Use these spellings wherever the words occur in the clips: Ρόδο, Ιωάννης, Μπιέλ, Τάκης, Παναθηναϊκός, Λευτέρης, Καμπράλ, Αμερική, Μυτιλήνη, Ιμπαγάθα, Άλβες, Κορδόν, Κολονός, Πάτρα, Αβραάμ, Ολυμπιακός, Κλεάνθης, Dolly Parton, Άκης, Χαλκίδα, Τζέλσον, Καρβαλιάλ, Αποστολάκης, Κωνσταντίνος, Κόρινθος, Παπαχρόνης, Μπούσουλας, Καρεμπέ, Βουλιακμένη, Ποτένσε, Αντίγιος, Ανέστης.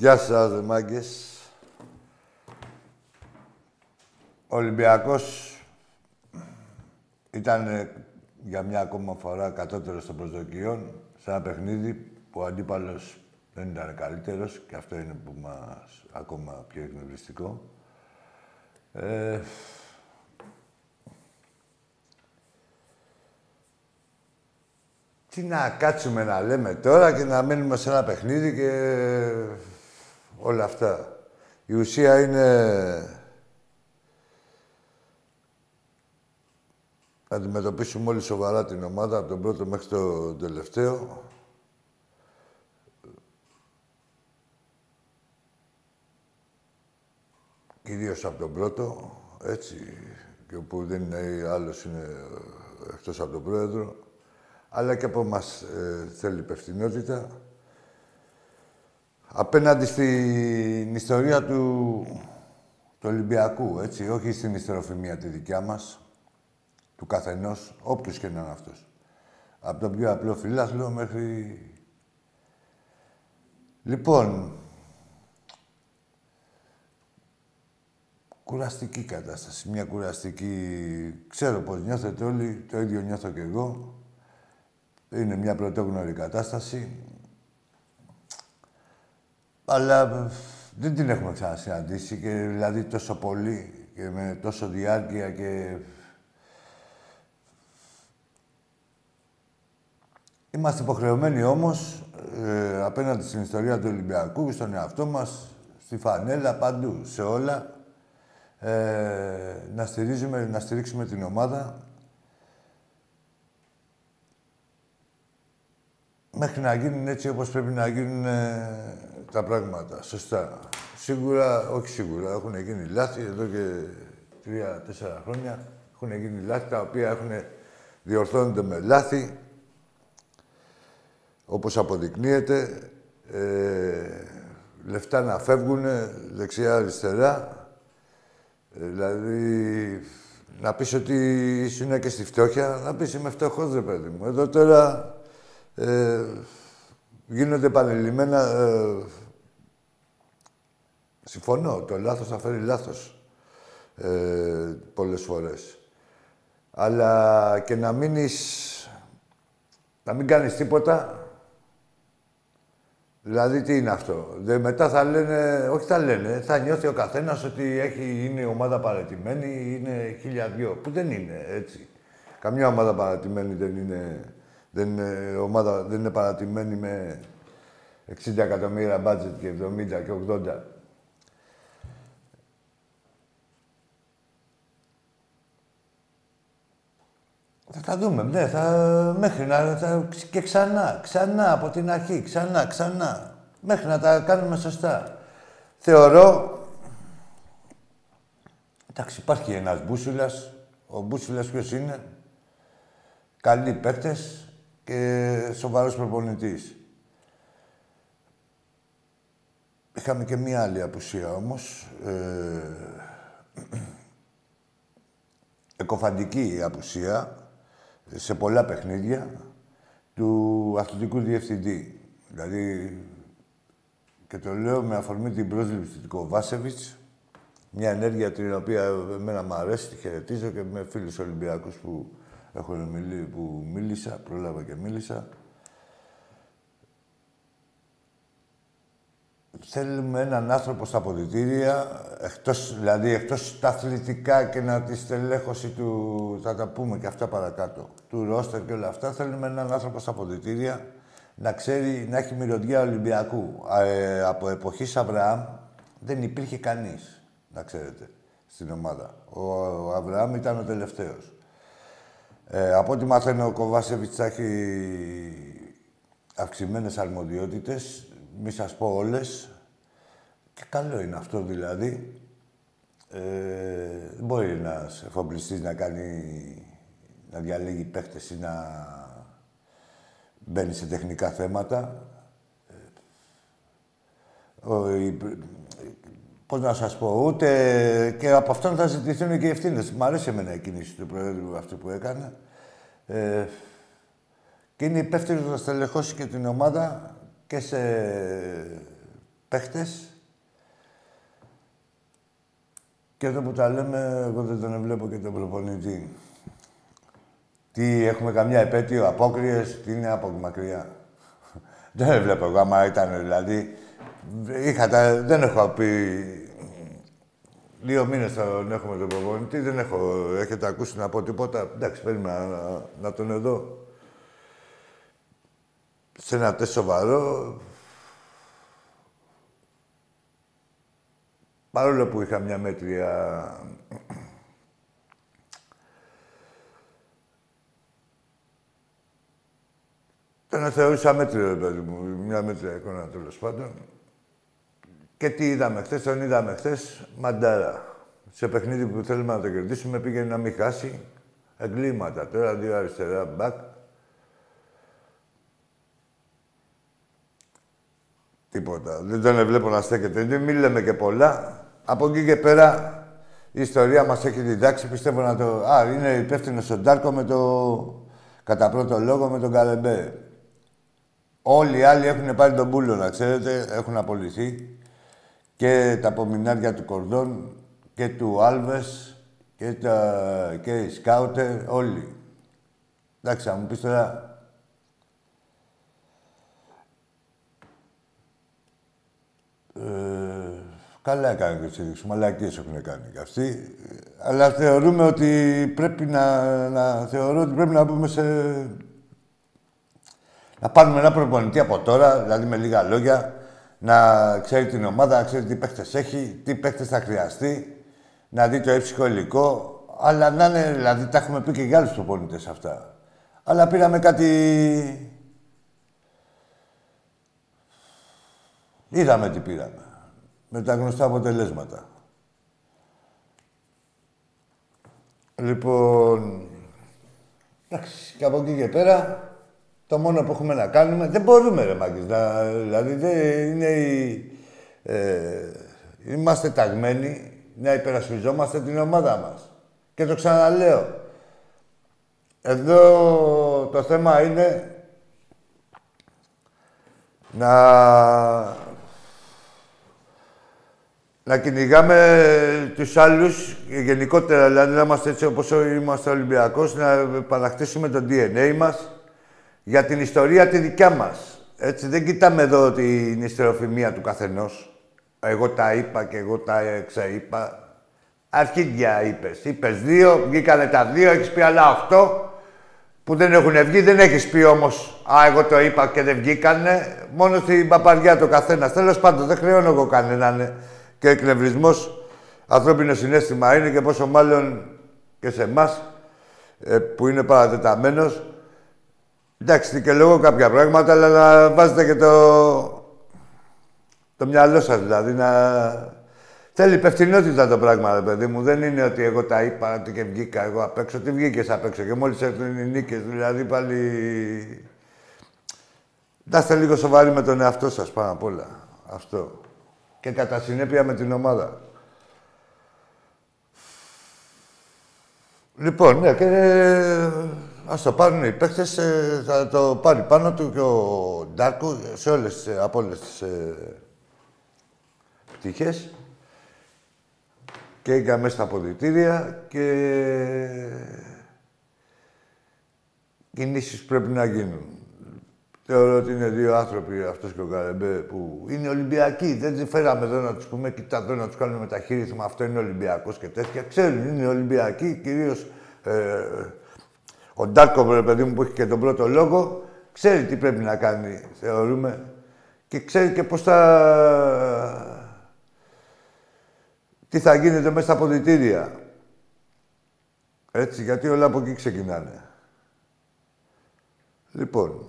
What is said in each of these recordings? Γεια σας, ρε μάγκες. Ο Ολυμπιακός ήταν για μια ακόμα φορά κατώτερος των προσδοκιών σε ένα παιχνίδι που ο αντίπαλος δεν ήταν καλύτερος και αυτό είναι που μας ακόμα πιο εκνευριστικό. Τι να κάτσουμε να λέμε τώρα και να μένουμε σε ένα παιχνίδι και όλα αυτά. Η ουσία είναι να αντιμετωπίσουμε όλοι σοβαρά την ομάδα, από τον πρώτο μέχρι τον τελευταίο. Κυρίως από τον πρώτο, έτσι, και όπου δεν είναι άλλος είναι εκτός από τον πρόεδρο. Αλλά και από μας θέλει υπευθυνότητα. Απέναντι στην ιστορία του Ολυμπιακού, έτσι, όχι στην ιστεροφημία τη δικιά μας, του καθενός, όποιος και να είναι αυτός. Από τον πιο απλό φιλάθλο μέχρι... Λοιπόν... Κουραστική κατάσταση, μια κουραστική... Ξέρω πώς νιώθετε όλοι, το ίδιο νιώθω και εγώ. Είναι μια πρωτόγνωρη κατάσταση. Αλλά δεν την έχουμε ξανασυναντήσει και δηλαδή τόσο πολύ και με τόσο διάρκεια και... Είμαστε υποχρεωμένοι όμως απέναντι στην ιστορία του Ολυμπιακού, στον εαυτό μας, στη φανέλα, παντού, σε όλα, να στηρίξουμε την ομάδα μέχρι να γίνουν έτσι όπως πρέπει να γίνουν τα πράγματα. Σωστά. Σίγουρα, όχι σίγουρα, έχουν γίνει λάθη εδώ και 3-4 χρόνια. Έχουν γίνει λάθη τα οποία διορθώνονται με λάθη, όπως αποδεικνύεται. Λεφτά να φεύγουν δεξιά-αριστερά. Δηλαδή, να πεις ότι ήσουν και στη φτώχεια, να πεις είμαι φτωχός, ρε παιδί μου. Εδώ τώρα... γίνονται επανειλημμένα... συμφωνώ, το λάθος θα φέρει λάθος πολλές φορές. Αλλά και να μείνεις... να μην κάνεις τίποτα... Δηλαδή τι είναι αυτό. Μετά θα λένε... όχι θα λένε, θα νιώθει ο καθένας ότι είναι η ομάδα παρατημένη, είναι 1002. Που δεν είναι έτσι. Καμιά ομάδα παρατημένη δεν είναι... Η ομάδα δεν είναι παρατημένη με 60 εκατομμύρια μπάτζετ και 70 και 80. Θα τα δούμε, ναι, μέχρι να... και ξανά από την αρχή, ξανά. Μέχρι να τα κάνουμε σωστά. Θεωρώ Εντάξει, υπάρχει ένας Μπούσουλας. Ο Μπούσουλας ποιος είναι? Καλοί παίκτες και σοβαρός προπονητής. Είχαμε και μία άλλη απουσία όμως. Εκοφαντική η απουσία σε πολλά παιχνίδια του αθλητικού διευθυντή. Δηλαδή, και το λέω με αφορμή την πρόσληψη του Κοβάσεβιτς, μια ενέργεια την οποία εμένα μου αρέσει, τη χαιρετίζω και με φίλους Ολυμπιακούς που έχω μιλήσει, που μίλησα, πρόλαβα και μίλησα. Θέλουμε έναν άνθρωπο στα αποδυτήρια, εκτός τα αθλητικά και να τη στελέχωση του, θα τα πούμε και αυτά παρακάτω, του ρόστερ και όλα αυτά, θέλουμε έναν άνθρωπο στα αποδυτήρια να ξέρει, να έχει μυρωδιά Ολυμπιακού. Από εποχής Αβραάμ δεν υπήρχε κανείς, να ξέρετε, στην ομάδα. Ο Αβραάμ ήταν ο τελευταίος. Από ό,τι μαθαίνω, ο Κοβάσεβιτς θα έχει αυξημένες αρμοδιότητες, μη σας πω όλες. Και καλό είναι αυτό, δηλαδή. Δεν μπορεί ένας εφοπλιστής να κάνει, να διαλέγει παίχτες ή να μπαίνει σε τεχνικά θέματα. Πώς να σας πω, ούτε και από αυτόν θα ζητηθούν και οι ευθύνες. Μ' αρέσει εμένα η κίνηση του Προέδρου αυτή που έκανε. Και είναι υπεύθυνος να στελεχώσει και την ομάδα και σε παίχτες. Και εδώ που τα λέμε, εγώ δεν τον βλέπω και τον προπονητή. Τι, έχουμε καμιά επέτειο, απόκριες, τι είναι από μακριά. Δεν βλέπω εγώ, άμα ήταν δηλαδή. Δεν έχω πει... 2 μήνες τον έχουμε τον προπονητή, δεν έχω... Έχετε ακούσει να πω τίποτα. Εντάξει, περίμενα να τον εδώ. Σε ένα τεστ σοβαρό... Παρόλο που είχα μια μέτρια... Τον θεωρούσα μέτριο, παιδί μου, μια μέτρια εικόνα, τέλος πάντων. Και τι είδαμε χθες, τον είδαμε χθες, Μανταρά. Σε παιχνίδι που θέλουμε να το κερδίσουμε, πήγαινε να μην χάσει. Εγκλήματα τώρα, 2 αριστερά, μπακ. Τίποτα. Δεν τον βλέπω να στέκεται. Δεν μιλάμε και πολλά. Από εκεί και πέρα η ιστορία μας έχει διδάξει. Πιστεύω να το... είναι υπεύθυνος ο Ντάρκο με το... Κατά πρώτο λόγο με τον Καρεμπέ. Όλοι οι άλλοι έχουν πάρει τον πούλο, να ξέρετε. Έχουν απολυθεί. Και τα απομεινάρια του Κορδόν και του Άλβες και, και οι σκάουτερ, όλοι. Εντάξει, θα μου πεις τώρα... Καλά έκανε και τις ίδιες μαλακίες έχουν κάνει και αυτοί. Αλλά θεωρούμε ότι πρέπει να μπούμε σε... Να πάρουμε ένα προπονητή από τώρα, δηλαδή με λίγα λόγια, να ξέρει την ομάδα, να ξέρει τι παίχτες έχει, τι παίχτες θα χρειαστεί, να δει το έψυχο υλικό. Αλλά να είναι, δηλαδή τα έχουμε πει και για άλλους προπονητές αυτά. Αλλά πήραμε κάτι... Είδαμε τι πήραμε. Με τα γνωστά αποτελέσματα. Λοιπόν... Εντάξει, και από εκεί και πέρα, το μόνο που έχουμε να κάνουμε... Δεν μπορούμε, ρε Μάκης, δηλαδή, δεν είναι η... είμαστε ταγμένοι να υπερασπιζόμαστε την ομάδα μας. Και το ξαναλέω. Εδώ το θέμα είναι... Να κυνηγάμε τους άλλους, γενικότερα, δηλαδή να είμαστε έτσι όπως είμαστε Ολυμπιακός, να επανακτήσουμε το DNA μας για την ιστορία τη δικιά μας. Έτσι, δεν κοιτάμε εδώ την ιστεροφημία του καθενός. Εγώ τα είπα και εγώ τα ξαείπα. Αρχίδια είπες. Είπες 2, βγήκανε τα 2, έχεις πει άλλα 8 που δεν έχουν βγει. Δεν έχεις πει όμως, εγώ το είπα και δεν βγήκανε. Μόνο στην παπαριά το καθένας. Τέλος πάντων, δεν χρειώνω εγώ κανέναν. Ναι. Και εκνευρισμός, ανθρώπινο συναίσθημα είναι και πόσο μάλλον και σε εμάς που είναι παρατεταμένος. Εντάξει, και λόγω κάποια πράγματα, αλλά να βάζετε και το μυαλό σας, δηλαδή να Θέλει υπευθυνότητα το πράγμα, ρε παιδί μου. Δεν είναι ότι εγώ τα είπα και βγήκα εγώ απ' έξω. Τι βγήκες απ' έξω και μόλις έρθουν οι νίκες, δηλαδή πάλι. Ντάστε λίγο σοβαροί με τον εαυτό σας πάνω απ' όλα. Αυτό. Και κατά συνέπεια με την ομάδα. Λοιπόν, ναι, και ας το πάρουν οι παίκτες, θα το πάρει πάνω του και ο Ντάρκο σε όλες, από όλες τις πτυχές. Και έγκαμε μέσα στα αποδυτήρια και κινήσεις πρέπει να γίνουν. Θεωρώ ότι είναι δύο άνθρωποι, αυτός και ο Καρεμπέ, που είναι Ολυμπιακοί. Δεν φέραμε εδώ να τους πούμε, κοιτά εδώ να τους κάνουμε μεταχείρισμα, αυτό είναι Ολυμπιακός και τέτοια. Ξέρουν, είναι Ολυμπιακοί, κυρίως ο Ντάκο, ρε παιδί μου, που έχει και τον πρώτο λόγο, ξέρει τι πρέπει να κάνει, θεωρούμε. Και ξέρει και πώς θα... τι θα γίνεται μέσα στα αποδυτήρια. Έτσι, γιατί όλα από εκεί ξεκινάνε. Λοιπόν...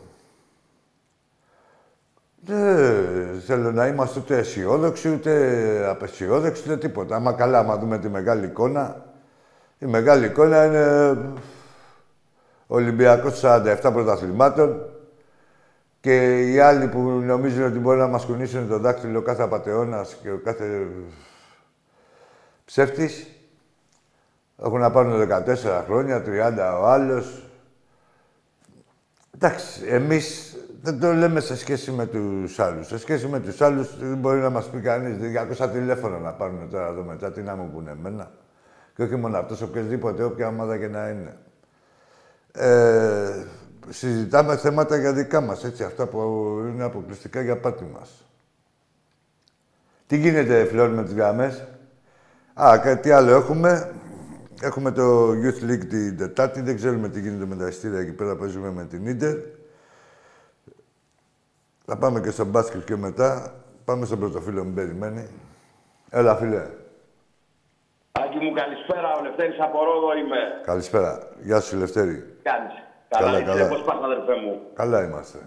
δεν θέλω να είμαστε ούτε αισιόδοξοι, ούτε απεσιόδοξοι, ούτε τίποτα. Άμα καλά, άμα δούμε τη μεγάλη εικόνα... η μεγάλη εικόνα είναι... Ολυμπιακός 47 πρωταθλημάτων και οι άλλοι που νομίζουν ότι μπορεί να μας κουνήσουν το δάκτυλο κάθε απατεώνας και ο κάθε ψεύτης έχουν να πάρουν 14 χρόνια, 30 ο άλλος. Εντάξει, εμείς δεν το λέμε σε σχέση με τους άλλους. Σε σχέση με τους άλλους δεν μπορεί να μας πει κανείς. Ακούσα τηλέφωνο να πάρουν τώρα εδώ μετά, τι να μου πούνε εμένα. Και όχι μόνο αυτός, οποιοδήποτε, όποια ομάδα και να είναι. Συζητάμε θέματα για δικά μας, έτσι, αυτά που είναι αποκλειστικά για πάτη μας. Τι γίνεται, Φλόρ, με τις γραμμές. Α, κάτι άλλο έχουμε. Έχουμε το Youth League την Τετάρτη, δεν ξέρουμε τι γίνεται με τα εισιτήρια εκεί πέρα, παίζουμε με την Ίντερ. Θα πάμε και στο μπάσκετ και μετά. Πάμε στον πρώτο φίλο μου, περιμένει. Έλα, φίλε. Άκη μου, καλησπέρα. Ο Λευτέρης από Ρόδο είμαι. Καλησπέρα. Γεια σου, Λευτέρη. Κάνεις. Καλά, καλά. Πώς πας, αδερφέ μου. Καλά είμαστε.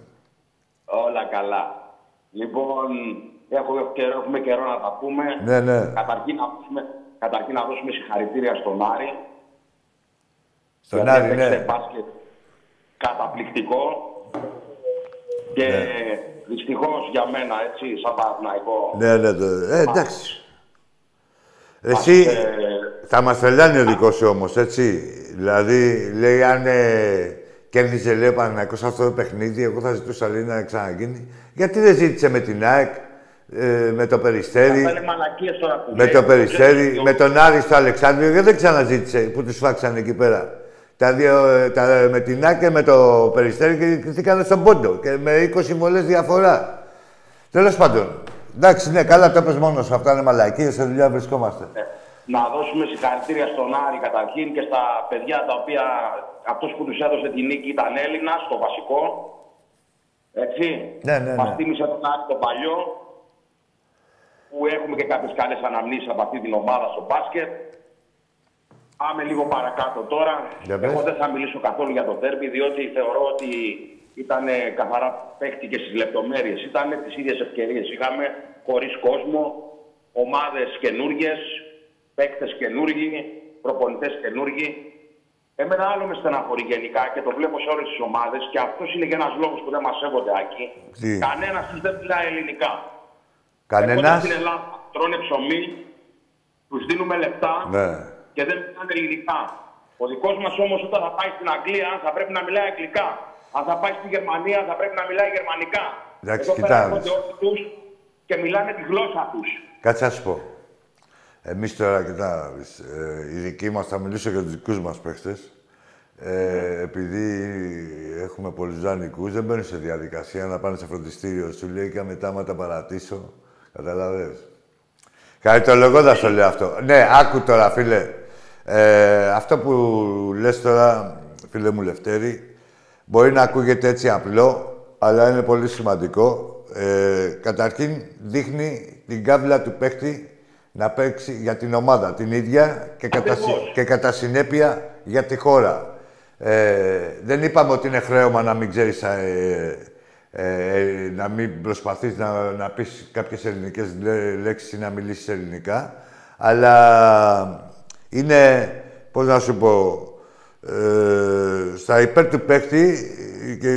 Όλα καλά. Λοιπόν, έχουμε καιρό να τα πούμε. Ναι, ναι. Καταρχήν να δώσουμε συγχαρητήρια στον Άρη. Στον Άρη, ναι. Έπαιξε μπάσκετ καταπληκτικό. Και ναι. Δυστυχώς για μένα, έτσι, σαν Παναθηναϊκό. Ναι, ναι, ναι. Εντάξει. Εσύ, θα μας θελάνει ο δικός σου όμως, έτσι. Δηλαδή, λέει, αν κέρδιζε, λέει, ο Παναθηναϊκός αυτό το παιχνίδι, εγώ θα ζητούσα, λέει, να ξαναγίνει. Γιατί δεν ζήτησε με την ΑΕΚ, με το Περιστέρι, με τον Άρη στο Αλεξάνδριο, γιατί δεν ξαναζήτησε που τους φάξανε εκεί πέρα. Τα δύο, με την ΑΕΚ και με το Περιστέρι και κρυθήκανε στον πόντο και με 20 βολές διαφορά. Τέλος πάντων. Εντάξει, ναι, καλά το έπες μόνος σου. Αυτά είναι μαλακίες, σε δουλειά βρισκόμαστε. Να δώσουμε συγχαρητήρια στον Άρη καταρχήν και στα παιδιά τα οποία... αυτός που τους έδωσε την νίκη ήταν Έλληνας, το βασικό. Έτσι. Ναι, ναι, ναι. Μας θύμισε τον Άρη τον παλιό, που έχουμε και κάποιες καλές αναμνήσεις από αυτή την ομάδα στο μπάσκετ. Πάμε λίγο παρακάτω τώρα. Εγώ δεν θα μιλήσω καθόλου για το ντέρμπι, διότι θεωρώ ότι... ήταν καθαρά παίκτη και στις λεπτομέρειες. Ήταν τις ίδιες ευκαιρίες. Είχαμε χωρίς κόσμο, ομάδες καινούργιες, παίκτες καινούργοι, προπονητές καινούργοι. Εμένα άλλο με στεναχωρεί γενικά και το βλέπω σε όλες τις ομάδες και αυτός είναι και ένας λόγος που δεν μας σέβονται, Άκη. Κανένας τους δεν μιλάει ελληνικά. Κανένας. Στην Ελλάδα τρώνε ψωμί, τους δίνουμε λεπτά, ναι, και δεν μιλάνε ελληνικά. Ο δικός μας όμως όταν θα πάει στην Αγγλία θα πρέπει να μιλάει αγγλικά. Αν θα πάει στη Γερμανία, θα πρέπει να μιλάει γερμανικά. Εντάξει, κοιτάξτε. Και μιλάνε τη γλώσσα τους. Κάτσε να σου πω. Εμείς τώρα, κοιτάξτε, οι δικοί μας, θα μιλήσω για τους δικούς μας παίχτες. Επειδή έχουμε πολλούς δανεικούς, δεν μπαίνουν σε διαδικασία να πάνε σε φροντιστήριο. Σου λέει και μετά, άμα τα παρατήσω. Καταλαβαίνεις. Χαριτολογώντας το λέω αυτό. Ναι, άκου τώρα, φίλε. Αυτό που λες τώρα, φίλε μου Λευτέρη. Μπορεί να ακούγεται έτσι απλό, αλλά είναι πολύ σημαντικό. Καταρχήν, δείχνει την κάβλα του παίκτη να παίξει για την ομάδα, την ίδια και κατά συνέπεια για τη χώρα. Δεν είπαμε ότι είναι χρέωμα να μην ξέρεις, να μην προσπαθείς να πεις κάποιες ελληνικές λέξεις ή να μιλήσεις ελληνικά. Αλλά είναι, πώς να σου πω, στα υπέρ του παίκτη, και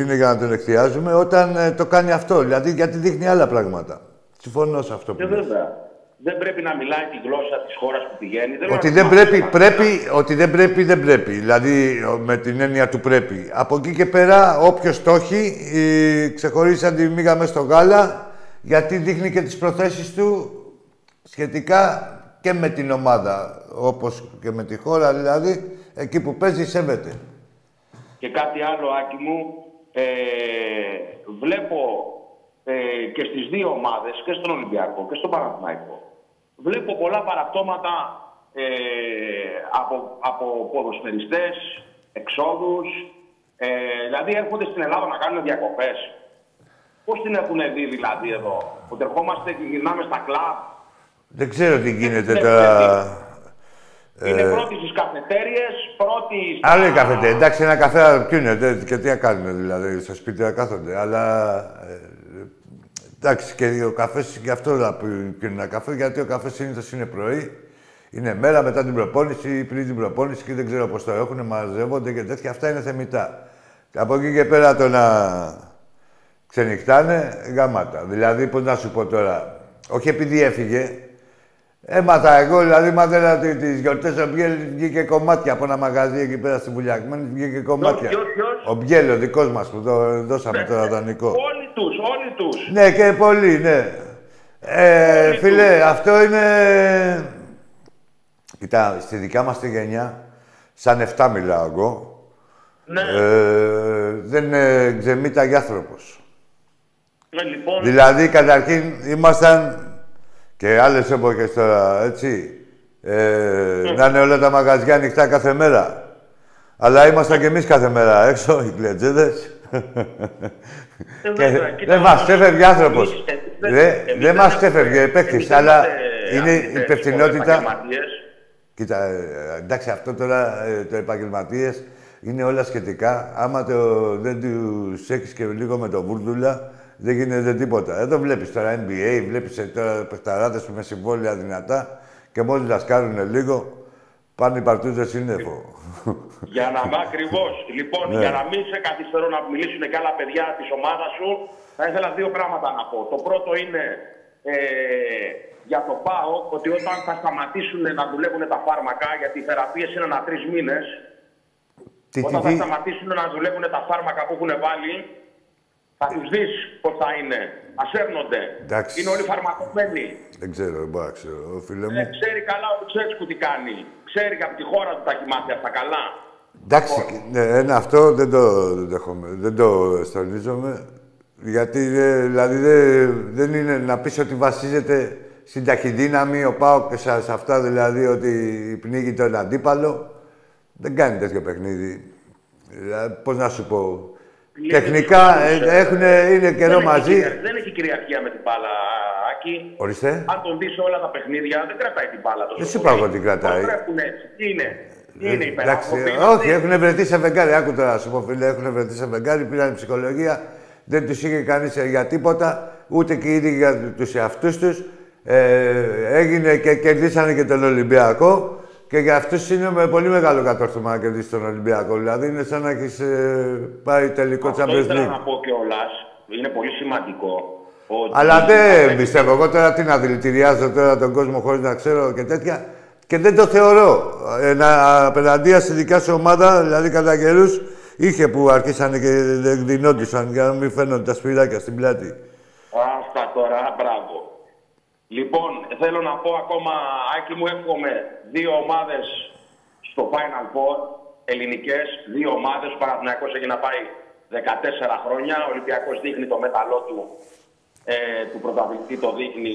είναι για να τον εκτιάζουμε, όταν το κάνει αυτό. Δηλαδή, γιατί δείχνει άλλα πράγματα. Συμφωνώ σε αυτό που λέει. Δεν πρέπει να μιλάει τη γλώσσα της χώρας που πηγαίνει. Ότι δεν πρέπει. Δηλαδή, με την έννοια του πρέπει. Από εκεί και πέρα, όποιος το έχει, ξεχωρίζει σαν τη μίγα μες στο γάλα, γιατί δείχνει και τις προθέσεις του σχετικά και με την ομάδα, όπως και με τη χώρα, δηλαδή, εκεί που παίζει, σέβεται. Και κάτι άλλο, Άκη μου, βλέπω και στις δύο ομάδες, και στον Ολυμπιακό και στον Παναθηναϊκό, βλέπω πολλά παραπτώματα από ποδοσφαιριστές, εξόδους. Δηλαδή έρχονται στην Ελλάδα να κάνουν διακοπές. Πώς την έχουν δει δηλαδή εδώ, ότι ερχόμαστε και γυρνάμε στα κλαμπ. Δεν ξέρω τι γίνεται τώρα. Είναι πρώτοι στις καφετέριες, πρώτοι στα... Άλλο η καφετέρια. Εντάξει, ένα καφέ να πιούνε και τι να κάνουν δηλαδή, στο σπίτι να κάθονται. Αλλά εντάξει, και ο καφές γι' αυτό να πιούνε ένα καφέ, γιατί ο καφές συνήθως είναι πρωί, είναι μέρα μετά την προπόνηση ή πριν την προπόνηση και δεν ξέρω πώς το έχουν, μαζεύονται και τέτοια. Αυτά είναι θεμητά. Από εκεί και πέρα το να ξενυχτάνε, γαμάτα. Δηλαδή, πώς να σου πω τώρα, όχι επειδή έφυγε. Έμαθα εγώ, δηλαδή μάθαινα ότι τις γιορτές ο Μπιέλ βγήκε κομμάτια από ένα μαγαζί εκεί πέρα στη Βουλιακμένη, βγήκε κομμάτια. Ο Μπιέλ, ο δικός μας που δώσαμε τώρα το δανεικό. Όλοι τους. Ναι, και πολλοί, ναι. Φίλε, αυτό είναι... Κοίτα, στη δικιά μας τη γενιά, σαν 7 μιλάω εγώ, ναι. Δεν ξεμήταγε άνθρωπος. Λοιπόν... Δηλαδή, καταρχήν, ήμασταν... Και άλλες εποχές τώρα, έτσι. Να είναι όλα τα μαγαζιά ανοιχτά κάθε μέρα. Αλλά ήμασταν κι εμείς κάθε μέρα έξω, οι κλετζέδες. Δεν μας ξέφευγε άνθρωπος. Δεν μας ξέφευγε παίκτης, αλλά είναι η υπευθυνότητα. Κοίτα, εντάξει, αυτό τώρα το επαγγελματίες είναι όλα σχετικά. Άμα δεν τους έχεις και λίγο με το βούρδουλα, δεν γίνεται τίποτα. Εδώ βλέπεις τώρα NBA, βλέπεις τώρα παιχταράδες που με συμβόλαια δυνατά και μόλις δασκάρουνε λίγο, πάνε οι παρτούζες σύννεφο. Για να είμαι ακριβώς. Λοιπόν, ναι. Για να μην σε καθυστερώ να μιλήσουν και άλλα παιδιά της ομάδας σου, θα ήθελα δύο πράγματα να πω. Το πρώτο είναι για το ΠΑΟ, ότι όταν θα σταματήσουν να δουλεύουν τα φάρμακα, γιατί οι θεραπείες είναι ανά 3 μήνες, όταν θα σταματήσουν να δουλεύουν τα φάρμακα που έχουν βάλει, θα τους δεις πώς θα είναι. Ας έρνονται. Εντάξει. Είναι όλοι φαρμακομένοι. Δεν ξέρω, φίλε μου. Ξέρει καλά ότι ξέρεις που τι κάνει. Ξέρει από τη χώρα του τα κοιμάται αυτά καλά. Εντάξει, ένα αυτό δεν το δέχομαι. Δεν το αισθανίζομαι. Γιατί δηλαδή δεν είναι να πεις ότι βασίζεται στην ταχυδύναμη ο ΠΑΟΚ και σε αυτά, δηλαδή ότι πνίγει τον αντίπαλο. Δεν κάνει τέτοιο παιχνίδι. Πώς να σου πω. Τεχνικά είναι καιρό μαζί. Δεν έχει κυριαρχία με την μπάλα, Άκη. Ορίστε. Αν τον δεις όλα τα παιχνίδια, δεν κρατάει την μπάλα τόσο. Δεν σου είπα εγώ την κρατάει. Είναι υπεραγωγή. Όχι, έχουν βρεθεί σε βεγγάρι. Άκου τώρα, σου πω φίλε, έχουν βρεθεί σε βεγγάρι, πήραν ψυχολογία. Δεν τους είχε κανείς για τίποτα, ούτε και ήδη για τους εαυτούς τους. Έγινε και κερδίσανε και τον Ολυμπιακό. Και για αυτούς είναι με πολύ μεγάλο κατόρθωμα να κερδίσει τον Ολυμπιακό. Δηλαδή είναι σαν να έχεις πάει τελικό Champions League. Αυτό ήθελα να πω κιόλας. Είναι πολύ σημαντικό. Αλλά δεν πιστεύω. Εγώ τώρα τι να δηλητηριάζω τώρα τον κόσμο χωρίς να ξέρω και τέτοια. Και δεν το θεωρώ. Απέναντία στη δικιά σου ομάδα, δηλαδή κατά καιρούς, είχε που αρχίσανε και εκδεινόντουσαν για να μην φαίνονται τα σπυράκια στην πλάτη. Άστα τώρα, μπράβο. Λοιπόν, θέλω να πω ακόμα, Άκη μου, εύχομαι δύο ομάδες στο Final Four, ελληνικές, δύο ομάδες. Ο Παναθηναϊκός έχει να πάει 14 χρόνια, ο Ολυμπιακός δείχνει το μέταλλό του, του πρωταθλητή, το δείχνει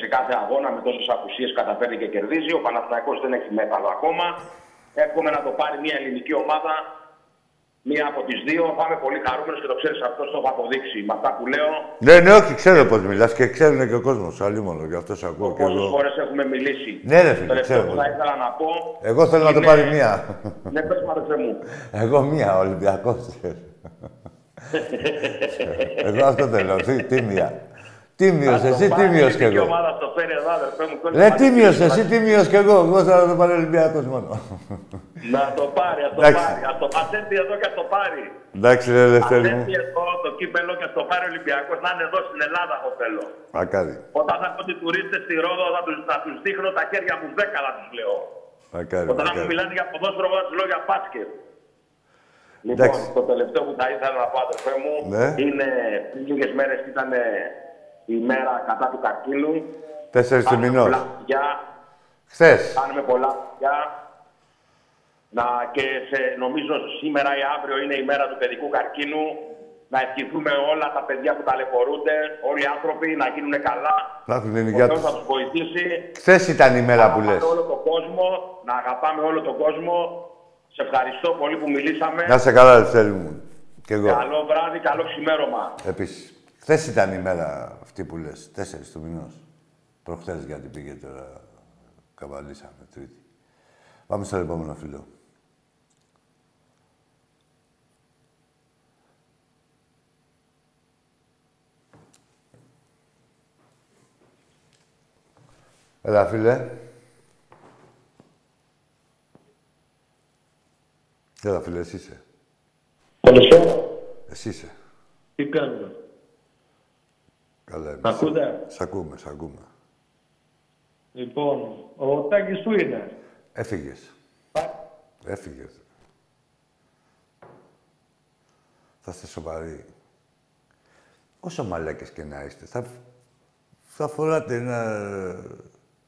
σε κάθε αγώνα, με τόσες απουσίες καταφέρνει και κερδίζει. Ο Παναθηναϊκός δεν έχει μέταλλο ακόμα. Εύχομαι να το πάρει μια ελληνική ομάδα, μία από τις δύο, θα είμαι πολύ χαρούμενος και το ξέρεις αυτός, το θα αποδείξει με αυτά που λέω. Ναι, ναι, όχι, ξέρω πώς μιλάς και ξέρουν και ο κόσμος, αλλήμονο, γι' αυτό σ' ακούω και εγώ. Πόσες φορές έχουμε μιλήσει. Ναι, ρε φίλε, ξέρω. Το θα ήθελα να πω... Εγώ θέλω να το πάρει μία. Ναι, πες πάρε μου. Εγώ μία, Ολυμπιακός. Εγώ αυτό θέλω, τι μία. Τίμιος, εσύ τίμιος κι εγώ. Ρε τίμιος, εσύ τίμιος κι εγώ. Εγώ θα το πάρει ο Ολυμπιακός μόνο. Να το πάρει, ας το πάρει. Ας έρθει εδώ και ας το πάρει. Εντάξει ρε Λευτέρη μου. Ας έρθει εδώ το κύπελο και ας το πάρει ο Ολυμπιακός. Να είναι εδώ στην Ελλάδα το θέλω. Μακάρι. Όταν θα έχω τις τουρίστες στη Ρόδο θα τους δείχνω τα χέρια μου 10 να τους λέω. Μακάρι. Όταν θα μου μιλάνε για ποδόσφαιρο θα τους λέω για μπάσκετ. Λοιπόν, το τελευταίο που θα ήθελα να πω, αδερφέ μου, είναι λίγες μέρες ήταν η μέρα κατά του καρκίνου. 4 του μηνός. Κάνουμε πολλά παιδιά. Και νομίζω σήμερα ή αύριο είναι η μέρα του παιδικού καρκίνου. Να ευχηθούμε όλα τα παιδιά που ταλαιπωρούνται, όλοι οι άνθρωποι να γίνουν καλά. Να έχουν την υγεία τους. Ο Θεός θα τους βοηθήσει. Χθες ήταν η μέρα που λες. Να αγαπάμε όλο τον κόσμο. Σε ευχαριστώ πολύ που μιλήσαμε. Να σε καλά, Λευτέρη μου. Και εγώ. Καλό βράδυ, καλό ξημέρωμα. Επίσης. Χθες ήταν η μέρα αυτή που λες, 4 του μηνός. Προχθές γιατί πήγε τώρα. Καβαλήσαμε Τρίτη. Πάμε στο επόμενο φίλο. Έλα, φίλε. Έλα, φίλε, εσύ είσαι. Εσύ είσαι. Τι κάνουμε. Καλά, εμείς. Σ' ακούτε. Σ' ακούμε, σ' ακούμε. Λοιπόν, ο Τάκης του είναι. Έφυγες. Έφυγες. Θα είστε σοβαροί. Όσο μαλάκες και να είστε, θα φοράτε ένα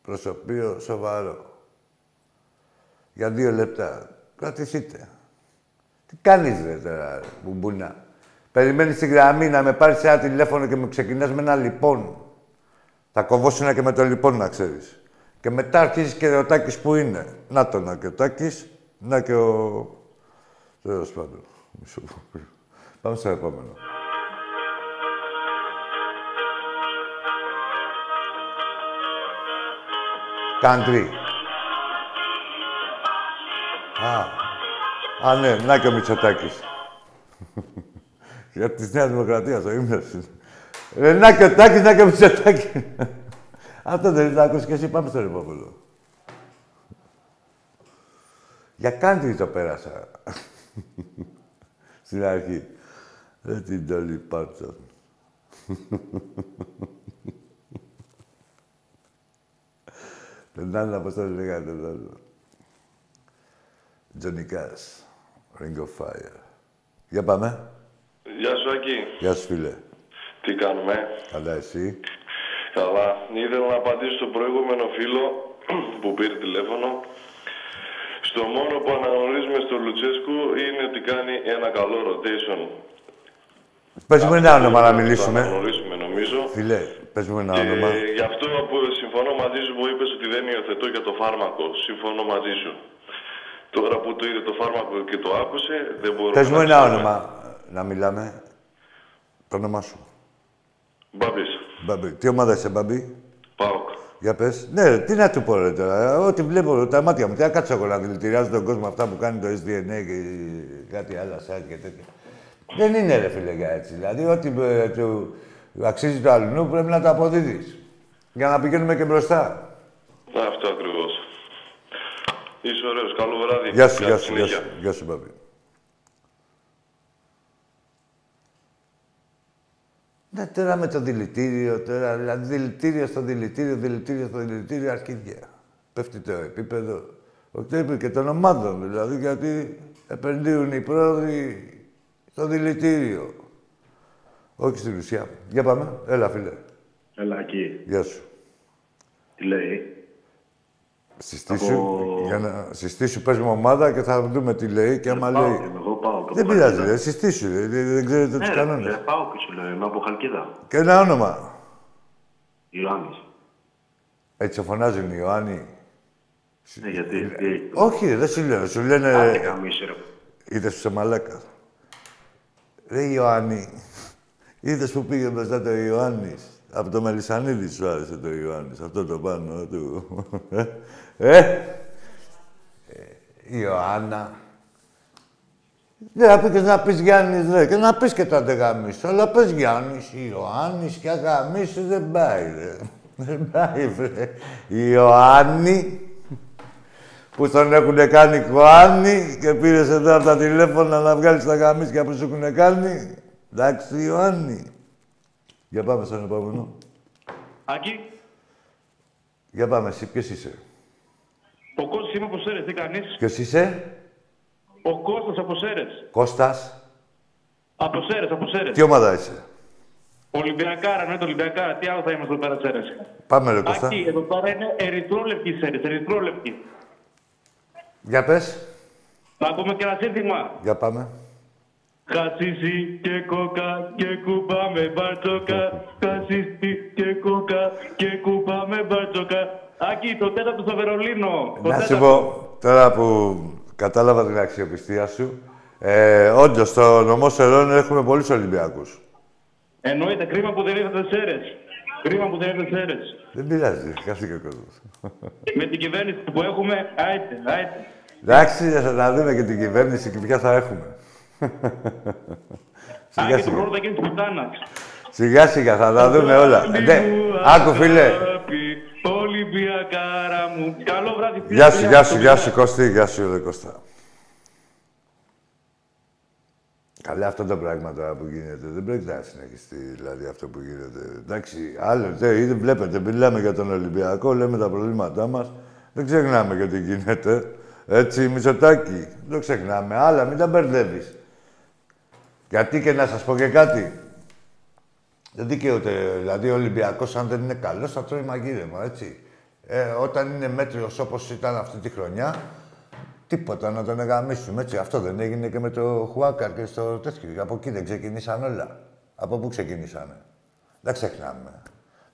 προσωπείο σοβαρό. Για 2 λεπτά. Κρατηθείτε. Τι κάνεις, ρε, τώρα, μπουμπούνα. Περιμένεις τη γραμμή να με πάρεις ένα τηλέφωνο και με ξεκινάς με ένα λοιπόν. Θα κοβώσουν και με το λοιπόν, να ξέρεις. Και μετά αρχίζεις και ο Τάκης που είναι. Να το, να και ο Τάκης. Να και ο... Τέλος πάντων. Πάμε στο επόμενο. Country. Α, ναι. Να και ο Μητσοτάκης. Για τη Νέα Δημοκρατία, το ήμουν. Ρε, να και ο Τάκης, να και ο Μητσοτάκης. Αυτό δεν θα ακούσεις και εσύ. Πάμε στον επόμενο. Για country το πέρασα. Στην αρχή. Ρε την Dolly Parton. Τον άλλο, πώς το λέγατε, τον άλλο. Τζονικάς, Ring of Fire. Για πάμε. Γεια σου, Άκη. Γεια σου, φίλε. Τι κάνουμε. Καλά, εσύ. Καλά. Ήθελα να απαντήσω στον προηγούμενο φίλο που πήρε τηλέφωνο. Στο μόνο που αναγνωρίζουμε στο Λουτσέσκου είναι ότι κάνει ένα καλό rotation. Πες μου ένα όνομα να μιλήσουμε. Να γνωρίσουμε, νομίζω. Φίλε, πες μου ένα όνομα. Γι' αυτό που συμφωνώ μαζί σου που είπες ότι δεν υιοθετώ για το φάρμακο. Συμφωνώ μαζί σου. Τώρα που το είδε το φάρμακο και το άκουσε, δεν μπορώ να... Πες μου ένα όνομα να μιλάμε. Το όνομά σου. Μπάμπης. Μπάμπη. Τι ομάδα είσαι, Μπάμπη. ΠΑΟΚ. Για πες. Ναι, τι να του πω, ρε, τώρα. Ό,τι βλέπω, τα μάτια μου. Τι να κάτσω εγώ να δηλητηριάζω τον κόσμο αυτά που κάνει το SDNA και κάτι άλλα site και τέτοια. Δεν είναι, ρε φίλε, για έτσι. Δηλαδή, ό,τι του αξίζει του αλλού πρέπει να το αποδίδεις. Για να πηγαίνουμε και μπροστά. Αυτό ακριβώς. Είσαι ωραίος. Καλό βράδυ. Γεια σου, γεια σου, γεια σου, γεια σου, Μπάμπη. Ναι, τώρα με το δηλητήριο, τώρα, δηλαδή δηλητήριο στο δηλητήριο, δηλητήριο στο δηλητήριο, αρχίδια. Πέφτει το επίπεδο. Οκτύπη και των ομάδων, δηλαδή, γιατί επενδύουν οι πρόοδοι στο δηλητήριο. Όχι στην ουσία. Για πάμε. Έλα, φίλε. Έλα, εκεί. Γεια σου. Τι λέει. Συστήσου, για να συστήσου, πες μου ομάδα και θα δούμε τι λέει και άμα λέει. Δεν πειράζει, ρε. Συστήσου, δεν ξέρετε τους κανόνες. Ναι, πάω και σου λέω, είμαι από Χαλκίδα. Και ένα όνομα. Ιωάννης. Έτσι φωνάζουν οι Ιωάννη. Ναι, γιατί. Όχι, δεν σου λένε. Σου λένε... Άντε καμίσου, ρε. Είδες σε μαλάκα. Ρε Ιωάννη. Είδες που πήγε μπροστά το Ιωάννης. Από το Μελισσανίδη σου άρεσε το Ιωάννης, αυτό το πάνω του. Ιωάννα. Δεν θα πήγες να πεις Γιάννης ρε, και να πεις και τα ντεγαμίσου, αλλά πες Γιάννης, Ιωάννης και αγαμίσου δεν πάει ρε. Δεν πάει βρε. Ιωάννη, που τον έχουνε κάνει Ιωάννη και πήρες εδώ από τα τηλέφωνα να βγάλεις τα γαμίσια που σου έχουνε κάνει. Εντάξει Ιωάννη. Για πάμε στον επόμενο. Άκη. Για πάμε εσύ, ποιος είσαι. Ο Κώστας είμαι από Σέρρες, τι κάνεις. Ποιος είσαι. Ο Κώστας από Σέρρες. Κώστας. Από Σέρρες, από Σέρρες. Τι ομάδα είσαι. Ολυμπιακάρα, ναι, το Ολυμπιακάρα. Τι άλλο θα είμαστε εδώ πέρα Σέρρες. Πάμε ρε Κώστα. Άκη, εδώ πέρα είναι ερυθρόλευκη Σέρρες, ερυθρόλευκη. Για πες. Θα ακούμε και ένα σύνθημα. Για πάμε. Χασίσι και κόκα και κουπάμε μπαρτσόκα. Χασίσι και κόκα και κουπάμε μπαρτσόκα. Άκη, το τέταρτο στο Βερολίνο. Να σου πω, τώρα που κατάλαβα την αξιοπιστία σου, όντως στο νομό Σερών έχουμε πολλούς Ολυμπιακούς. Εννοείται, κρίμα που δεν ήρθατε Σέρρες. Κρίμα που δεν ήρθατε Σέρρες. Δεν πειράζει, καθήκε ο κόσμος. Με την κυβέρνηση που έχουμε, άιτε, άιτε. Εντάξει, θα δούμε και την κυβέρνηση και ποια θα έχουμε. Άκη, το χρόνο θα γίνει της πουτάνας. Σιγά σιγά, θα τα δούμε όλα. Άκου φίλε. Ολυμπιακάρα μου. Καλό βράδυ. Γεια σου, γεια σου, γεια σου Κώστη, γεια σου ρε Κώστα. Καλά αυτό το πράγμα τώρα που γίνεται. Δεν πρέπει να συνεχιστεί δηλαδή αυτό που γίνεται. Εντάξει, άλλοτε ήδη βλέπετε, μιλάμε για τον Ολυμπιακό, λέμε τα προβλήματά μας. Δεν ξεχνάμε και τι γίνεται. Έτσι, Μητσοτάκη, δεν ξεχνάμε. Άλλα, μην τα μπερδεύεις. Γιατί και να σας πω και κάτι. Δεν δικαιούται. Δηλαδή, ο Ολυμπιακός, αν δεν είναι καλός, θα τρώει μαγείρεμα, έτσι. Όταν είναι μέτριος όπως ήταν αυτή τη χρονιά, τίποτα να τον εγαμίσουμε, έτσι. Αυτό δεν έγινε και με το Χουάκαρ και στο τέτοιο. Από εκεί δεν ξεκινήσαν όλα. Από πού ξεκινήσανε. Δεν ξεχνάμε.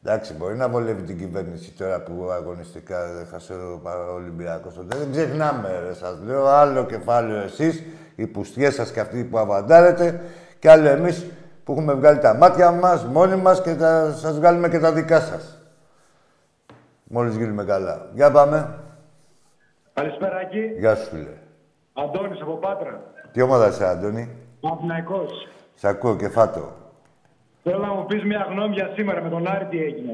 Εντάξει, μπορεί να βολεύει την κυβέρνηση τώρα που αγωνιστικά χάσε ο Ολυμπιακός. Δεν ξεχνάμε, ρε, σας λέω. Άλλο κεφάλαιο εσείς, οι πουστιές σας και αυτοί που αβαντάρετε, και άλλο εμείς που έχουμε βγάλει τα μάτια μας, μόνοι μας και τα... σας βγάλουμε και τα δικά σας. Μόλις γίνουμε καλά. Για πάμε. Καλησπέρα, Άκη. Γεια σου, φίλε. Αντώνης από Πάτρα. Τι ομάδα είσαι, Αντώνη. Παναθηναϊκός. Σ' ακούω και φάτω. Θέλω να μου πεις μια γνώμη για σήμερα με τον Άρη τι έγινε.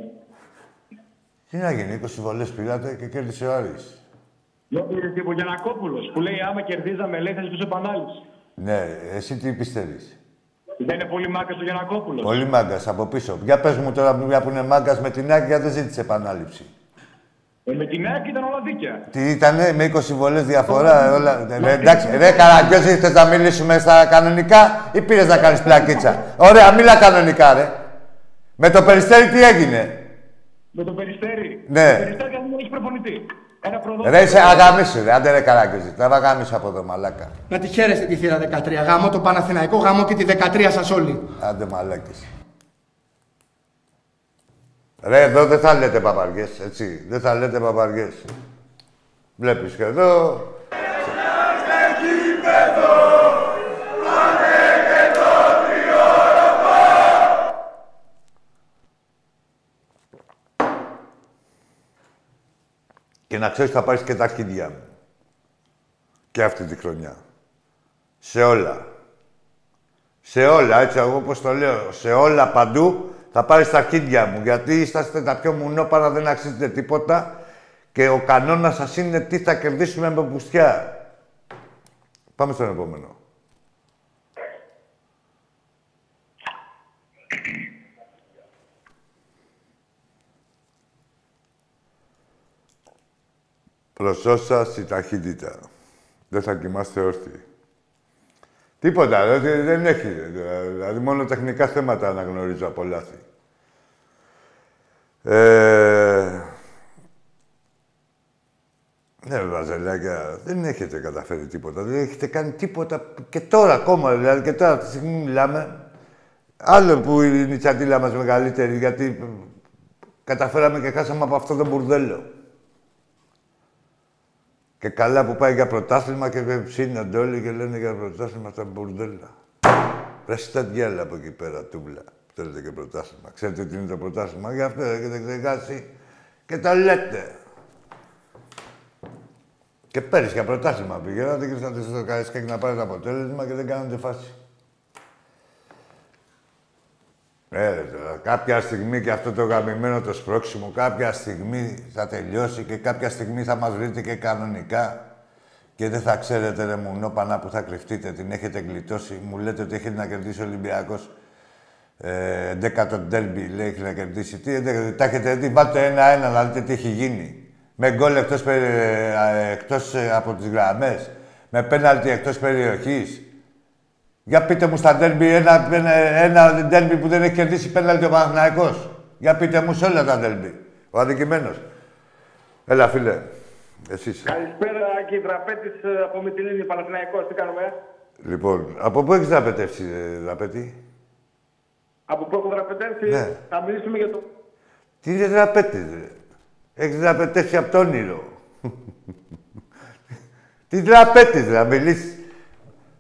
Τι να γίνει, 20 βολές πήρατε και κέρδισε ο Άρης. Λόγω και ο Γιανακόπουλος που λέει άμα κερδίζαμε λέει θα ζητούσε επανάληψη. Ναι, εσύ τι πιστεύεις. Δεν είναι πολύ μάγκας ο Γιανακόπουλος. Πολύ μάγκας από πίσω. Για πες μου τώρα που είναι μάγκας με την Άκη δεν ζήτησε επανάληψη. Με την Άκη ήταν όλα δίκαια. Τι ήτανε, με 20 βολές διαφορά, όλα... εντάξει, ρε Καραγκιόζη, θες να μιλήσουμε στα κανονικά ή πήρες να κάνεις πλακίτσα. Ωραία, μίλα κανονικά, ρε. Με το Περιστέρι τι έγινε. Με το Περιστέρι. Ναι. Το Περιστέρι δεν έχει προπονητή. Ένα προδότη. Ρε, είσαι αγαμίσου, ρε. Άντε ρε Καραγκιόζη, τραβά γαμίσου από εδώ, μαλάκα. Να τη χαίρεστε τη θύρα 13. Γάμω το Παναθηναϊκό, γάμω και τη 13 σας όλοι. Άντε μαλάκες. Ρε, εδώ δεν θα λέτε παπαριές, έτσι. Δεν θα λέτε παπαριές. Βλέπεις και εδώ... Και να ξέρεις θα πάρεις και τα αρχίδια μου. Και αυτή τη χρονιά. Σε όλα. Σε όλα, έτσι, εγώ πώς το λέω. Σε όλα παντού. Θα πάρεις τα αρχίδια μου, γιατί είσαστε τα πιο μουνόπαρα, δεν αξίζετε τίποτα και ο κανόνας σας είναι τι θα κερδίσουμε με μπουστιά. Πάμε στον επόμενο. Προσώσας η ταχύτητα. Δεν θα κοιμάστε όρθιοι. Τίποτα, δεν έχει. Δηλαδή, μόνο τεχνικά θέματα αναγνωρίζω από λάθη. Ναι, βαζελάκια, δεν έχετε καταφέρει τίποτα. Δεν έχετε κάνει τίποτα και τώρα ακόμα, δηλαδή και τώρα, αυτή τη στιγμή μιλάμε. Άλλο που η νητσατήλα μας μεγαλύτερη, γιατί καταφέραμε και χάσαμε από αυτό το μπουρδέλο. Και καλά που πάει για πρωτάθλημα και ψήνονται όλοι και λένε για πρωτάθλημα τα μπουρδέλα. Βρες τα διάλα από εκεί πέρα, τούβλα. Θέλετε και πρωτάθλημα. Ξέρετε τι είναι το πρωτάθλημα. Γι' αυτό έχετε ξεχάσει και τα λέτε. Και πέρυσι για πρωτάθλημα πήγαινατε και ήρθατε στο Καρεσκάκι να πάρετε αποτέλεσμα και δεν κάνετε φάση. Τώρα, κάποια στιγμή και αυτό το γαμημένο το σπρώξιμο, κάποια στιγμή θα τελειώσει και κάποια στιγμή θα μας βρείτε και κανονικά. Και δεν θα ξέρετε, ρε μουνό, πανά που θα κρυφτείτε, την έχετε γλιτώσει. Μου λέτε ότι έχετε να κερδίσει ο Ολυμπιακός 11ο ντέρμπι, λέει, έχει να κερδίσει. Τι, τα έχετε δει, πάτε ένα-ένα, να δείτε τι έχει γίνει. Με γκολ εκτός από τις γραμμές, με πέναλτι εκτός περιοχής. Για πείτε μου στα ντέρμπι, ένα ντέρμπι που δεν έχει κερδίσει πέναλτι ο Παναθηναϊκός. Για πείτε μου σε όλα τα ντέρμπι, ο αδικημένος. Έλα, φίλε. Εσείς. Καλησπέρα, Άκη, δραπέτης από Μυτιλήνη, Παναθηναϊκός. Τι κάνουμε? Λοιπόν, από πού έχεις δραπετεύσει, δραπέτη? Από πού έχω δραπετεύσει, ναι. Θα μιλήσουμε για το... Τι είναι δραπέτης, ρε. Έχεις δραπετεύσει από το όνειρο. Τι δραπέτης, να μιλήσεις.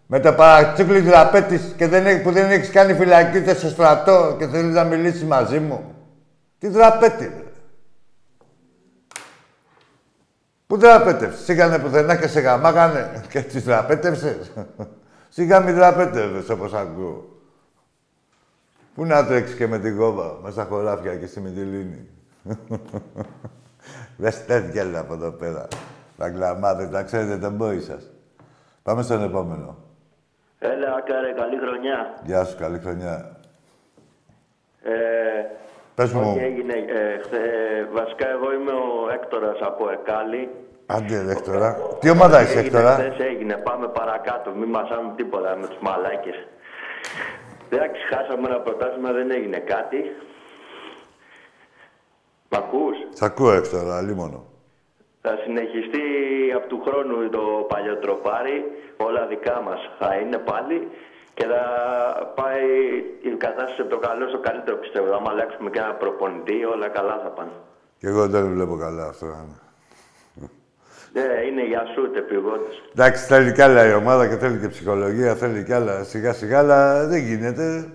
Με το παρατσούκλι δραπέτης και που δεν έχεις κάνει φυλακή, ούτε στο στρατό και θέλεις να μιλήσεις μαζί μου. Τι δραπέτης, ρε. Πού δραπέτευσες, σίγανε πουθενά και σε γαμάγανε και τις δραπέτευσες. Σίγα μη δραπέτευσες, όπως ακούω. Πού να τρέξεις και με την κόβα, μέσα στα χωράφια και στη Μυτιλήνη. Δε στέγγελα από εδώ πέρα. Τα κλαμάτε, τα ξέρετε τον πόη σας. Πάμε στον επόμενο. Έλα, καρε, καλή χρονιά. Γεια σου, καλή χρονιά. Πες μου. Όχι, έγινε. Βασικά, εγώ είμαι ο Έκτορας από Εκάλι. Άντε, ρε, Έκτορα. Τι ομάδα είσαι, Έκτορα? Χθες έγινε. Πάμε παρακάτω. Μην μασάμε τίποτα με τους μαλάκες. Εντάξει, χάσαμε ένα προτάσμα, δεν έγινε κάτι. Μ' ακούς? Σ' ακούω, Έκτορα, λίμωνο. Θα συνεχιστεί από του χρόνου το παλιό τροπάρι. Όλα δικά μας θα είναι πάλι. Και θα πάει η κατάσταση από το καλό στο καλύτερο, πιστεύω. Άμα αλλάξουμε και ένα προπονητή, όλα καλά θα πάνε. Κι εγώ δεν βλέπω καλά αυτό. Ναι, είναι για σου τεπηγόντες. Εντάξει, θέλει κι άλλα η ομάδα και θέλει και ψυχολογία, θέλει κι άλλα σιγά-σιγά, αλλά δεν γίνεται.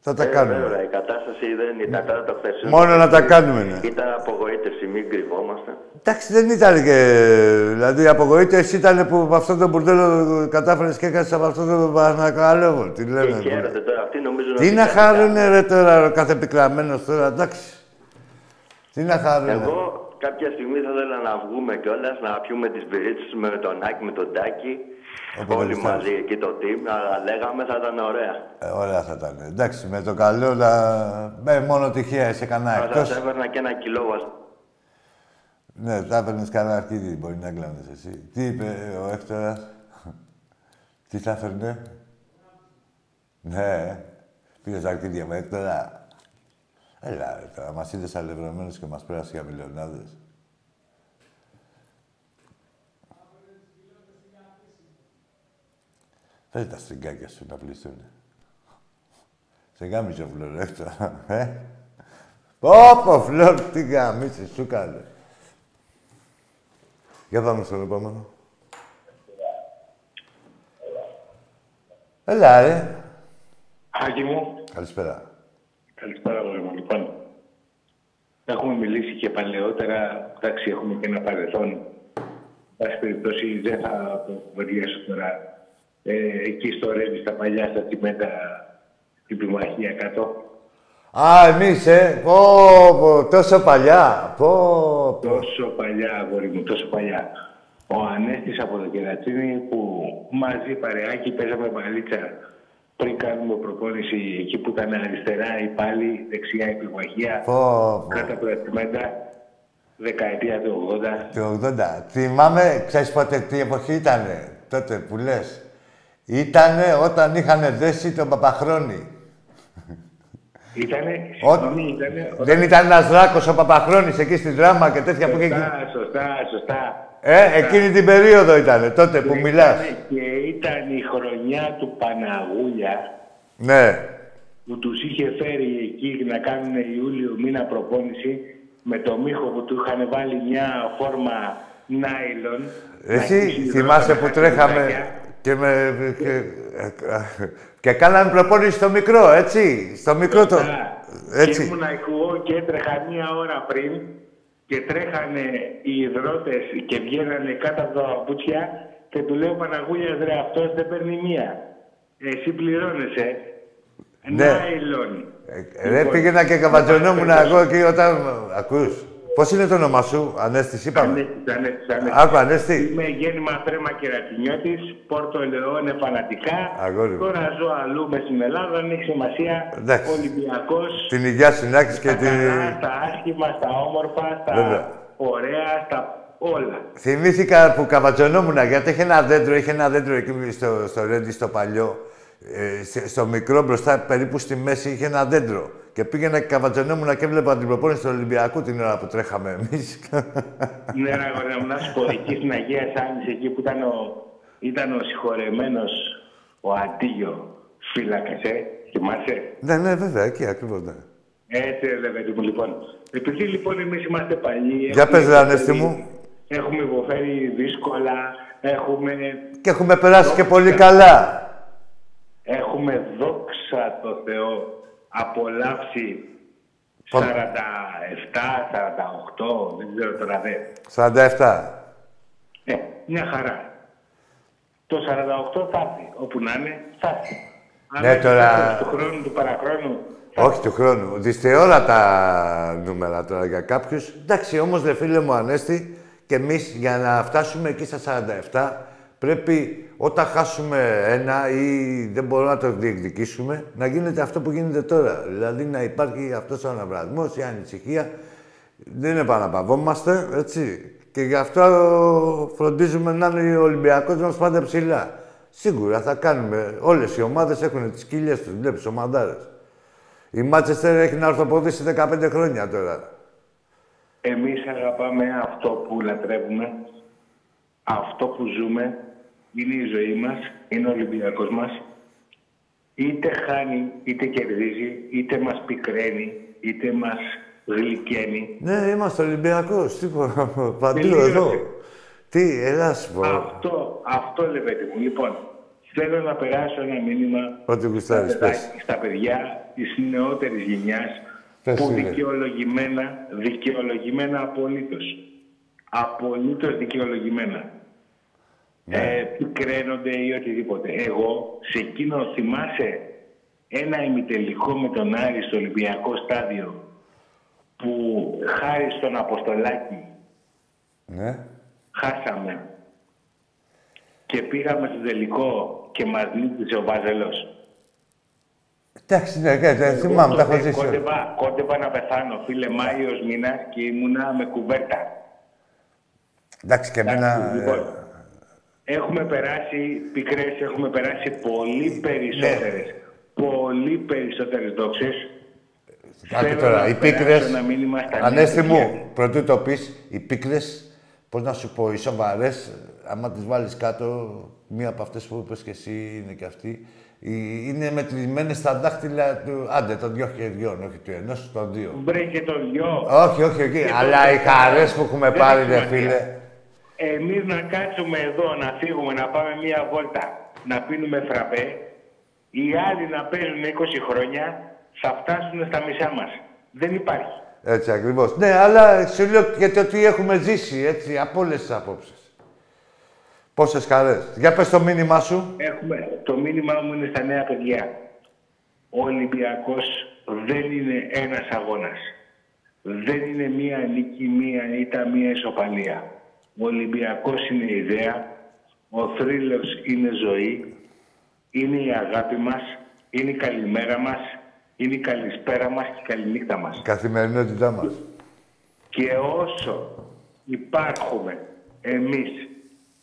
Θα τα κάνουμε. Βέβαια, η κατάσταση δεν ήταν κατά το χθεσινό. Μόνο να τα κάνουμε, ναι. Ήταν απογοήτευση, μην κρυβόμαστε. Εντάξει, δεν ήταν και. Δηλαδή, η απογοήτευση ήταν που από αυτό το μπουρδέλο κατάφερε και έκανε από αυτό το παρακαλώ. Τι λένε. Τι χαίρονται τώρα, αυτοί νομίζουν ότι. Τι να χαρούνε, ρε τώρα, ο κάθε πικραμένος τώρα, εντάξει. Τι να χαρούνε. Εγώ κάποια στιγμή θα ήθελα να βγούμε κιόλας να πιούμε τις μπυρίτσες με τον Άκη, με τον Τάκη. Όλοι μαζί εκεί το team, αλλά λέγαμε θα ήταν ωραία. Ωραία θα ήταν. Εντάξει, με το καλό, μόνο τυχαία είσαι κανένα εκτός. Θα έβαιρνα και ένα κιλό βαστά. Ναι, θα έβαιρνες κανένα αρκίδι, μπορεί να κλάνες εσύ. Τι είπε ο Έκτορας, τι θα έφερνε. Ναι, πήρες αρκίδια με Έκτορα. Έλα, τώρα, μας είδες αλευρωμένους και μας πέρασε για μιλιονάδες. Φέρε τα στριγκάκια σου να πληστούν. Σε γάμισε ο Φλόρ, Έκτορα, Πόπο, Φλόρ, τι γάμισε, σου κάνε. Για πάμε στον επόμενο. Έλα, ρε. Άκη μου. Καλησπέρα. Καλησπέρα, Βόλεμα. Λοιπόν, έχουμε μιλήσει και παλαιότερα, εντάξει, έχουμε και ένα παρελθόν. Πάση περιπτώσει, δεν θα προβολιάσω τώρα. Εκεί στο Ρέβι, στα παλιά, στα τσιμέντα, την πλουμαχία κάτω. Α, εμείς, τόσο παλιά, Τόσο παλιά, αγόρι μου, τόσο παλιά. Ο Ανέστης από το Κερατσίνι, που μαζί παρεάκι παίζαμε μπαλίτσα πριν κάνουμε προπόνηση εκεί που ήταν αριστερά, ή πάλι, δεξιά, η πλουμαχία, κάτω από τα τσιμέντα, δεκαετία του 80. Το 80. Θυμάμαι, ξέρεις πότε, τι εποχή ήτανε, τότε που λες. Ήτανε όταν είχανε δέσει τον Παπαχρόνη. Ήτανε, συγγνώμη, ήτανε... Δεν ήταν ένας δράκος ο Παπαχρόνης εκεί στη Δράμα και τέτοια που είχε... Σωστά. Εκείνη την περίοδο ήτανε, τότε που μιλάς. Και ήταν η χρονιά του Παναγούλια. Ναι. Που τους είχε φέρει εκεί να κάνουν Ιούλιο μήνα προπόνηση με το Μίχο που του είχαν βάλει μια φόρμα νάιλον. Εσύ θυμάσαι που τρέχαμε... Και κάναμε προπόνηση στο μικρό, έτσι. Στο μικρό το. Και ήμουν εγώ και έτρεχα μία ώρα πριν και τρέχανε οι ιδρώτες και βγαίνανε κάτω από τα παπούτσια και του λέω Παναγούλιας ρε αυτός δεν παίρνει μία. Εσύ πληρώνεσαι. Ναι. Νάιλον. Ρε πήγαινα και καβατζωνόμουν εγώ και όταν... Ακούς. Πώς είναι το όνομα σου, Ανέστης, είπαμε. Ανέστης. Άκου, Ανέστη. Είμαι γέννημα Θρέμα Κερατσινιώτης, Πόρτο Ελαιώνε φανατικά. Αγόρι. Τώρα ζω αλλού μες στην Ελλάδα, δεν έχει σημασία. Εντάξει. Ολυμπιακός. Την υγεία συνάκης και την... Στα άσχημα, στα όμορφα, στα Βέβαια. Ωραία, στα όλα. Θυμήθηκα που καβατζωνόμουνα, γιατί είχε ένα δέντρο, εκεί στο Ρέντι, στο παλιό. Στο μικρό μπροστά, περίπου στη μέση, είχε ένα δέντρο. Και πήγαινα και καβατζωνόμουν και έβλεπα την προπόνηση του Ολυμπιακού την ώρα που τρέχαμε εμείς. Ναι, αγόρι μου, να σου πω εκεί στην Αγία Σάνης, εκεί που ήταν ο συγχωρεμένος ο Αντίγιο φύλακας, θυμάσαι. Ναι, ναι, βέβαια, εκεί ακριβώς. Ναι. Έτσι, ρε παιδί μου, λοιπόν. Επειδή λοιπόν εμείς είμαστε παλιοί. Για πες, Ανέστη μου. Έχουμε υποφέρει δύσκολα, και έχουμε περάσει και πολύ καλά. Έχουμε, δόξα τω Θεώ, απολαύσει 47, 48, δεν ξέρω τώρα δε. 47. Μια χαρά. Το 48 θα έρθει, όπου να είναι, θα έρθει. Ναι, αν τώρα... του χρόνου, του παραχρόνου. Όχι του χρόνου. Δυστυχώς τα νούμερα τώρα για κάποιους. Εντάξει, όμως, δε φίλε μου, Ανέστη, και εμείς για να φτάσουμε εκεί στα 47, πρέπει όταν χάσουμε ένα ή δεν μπορούμε να το διεκδικήσουμε, να γίνεται αυτό που γίνεται τώρα. Δηλαδή να υπάρχει αυτός ο αναβρασμός, η ανησυχία. Δεν επαναπαυόμαστε, έτσι. Και γι' αυτό φροντίζουμε να είναι ο Ολυμπιακός μας πάντα ψηλά. Σίγουρα θα κάνουμε. Όλες οι ομάδες έχουν τις κοιλιές τους, βλέπεις, ομαδάρες. Η Μάντσεστερ έχει να ορθοποδήσει 15 χρόνια τώρα. Εμείς αγαπάμε αυτό που λατρεύουμε. Αυτό που ζούμε είναι η ζωή μας, είναι ο Ολυμπιακός μας. Είτε χάνει, είτε κερδίζει, είτε μας πικραίνει, είτε μας γλυκαίνει. Ναι, είμαστε Ολυμπιακός, τίποτα, παντού εδώ. Τι, ελάς πω. Αυτό λέει παιδί μου. Λοιπόν, θέλω να περάσω ένα μήνυμα στα παιδιά της νεότερης γενιάς, που δικαιολογημένα απολύτως. Απολύτως δικαιολογημένα. Ναι. Πικραίνονται ή οτιδήποτε. Εγώ, σε εκείνο θυμάσαι ένα ημιτελικό με τον Άρη στο Ολυμπιακό στάδιο που χάρη στον Αποστολάκη ναι. Χάσαμε και πήγαμε στο τελικό και μας νίκησε ο Βάζελος. Εντάξει, ναι, θυμάμαι, τα έχω ζήσει. Κόντευα να πεθάνω, φίλε, Μάιος μήνας και ήμουνα με κουβέρτα. Εντάξει, και εμένα... Λοιπόν, έχουμε περάσει πικρές, έχουμε περάσει πολύ περισσότερες. Ναι. Πολύ περισσότερες δόξες. Άκου τώρα, οι πίκρες, Ανέστη μου, πρωτού το πεις, οι πίκρες, πώς να σου πω, οι σοβαρές, άμα τις βάλεις κάτω, μία από αυτές που είπες και εσύ είναι και αυτή, είναι μετρημένες στα δάχτυλα του, άντε, των δυο χεριών, όχι του ενός, των δύο. Μπρε και των δυο. Όχι, αλλά οι χαρές που έχουμε πάρει, δε φίλε. Εμείς να κάτσουμε εδώ, να φύγουμε, να πάμε μία βόλτα, να πίνουμε φραπέ, οι άλλοι να παίζουν 20 χρόνια, θα φτάσουν στα μισά μας. Δεν υπάρχει. Έτσι ακριβώς. Ναι, αλλά σου λέω και το τι έχουμε ζήσει, έτσι, από όλες τις απόψεις. Πόσες χαρές. Για πες το μήνυμά σου. Το μήνυμά μου είναι στα νέα παιδιά. Ο Ολυμπιακός δεν είναι ένας αγώνας. Δεν είναι μία νίκη, μία ήττα, μία ισοπαλία. Ο Ολυμπιακός είναι ιδέα, ο θρύλος είναι ζωή, είναι η αγάπη μας, είναι η καλημέρα μας, είναι η καλησπέρα μας και η καληνύχτα μας. Καθημερινότητά μας. Και όσο υπάρχουμε εμείς,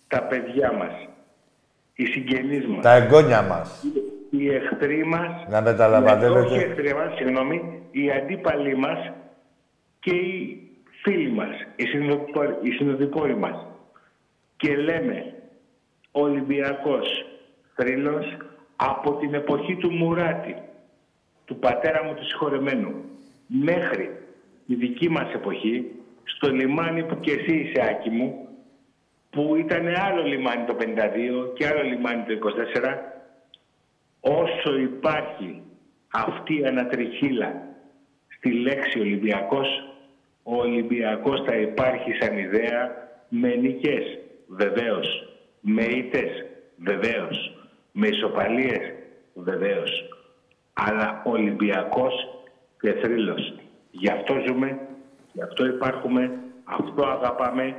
τα παιδιά μας, οι συγγενείς μας, τα εγγόνια μας, οι εχθροί μας, να μεταλαμβάνετε. Όχι οι εχθροί μας, συγγνώμη, οι αντίπαλοι μας και οι φίλοι μας, οι συνοδοιπόροι μας. Και λέμε, Ολυμπιακός θρύλος από την εποχή του Μουράτη, του πατέρα μου του συγχωρεμένου, μέχρι τη δική μας εποχή, στο λιμάνι που και εσύ είσαι, Άκη μου, που ήταν άλλο λιμάνι το 52 και άλλο λιμάνι το 24, όσο υπάρχει αυτή η ανατριχύλα στη λέξη Ολυμπιακός, ο Ολυμπιακός θα υπάρχει σαν ιδέα με νικές, βεβαίως. Με ήττες, βεβαίως. Με ισοπαλίες, βεβαίως. Αλλά Ολυμπιακός και θρύλος. Γι' αυτό ζούμε, γι' αυτό υπάρχουμε, αυτό αγαπάμε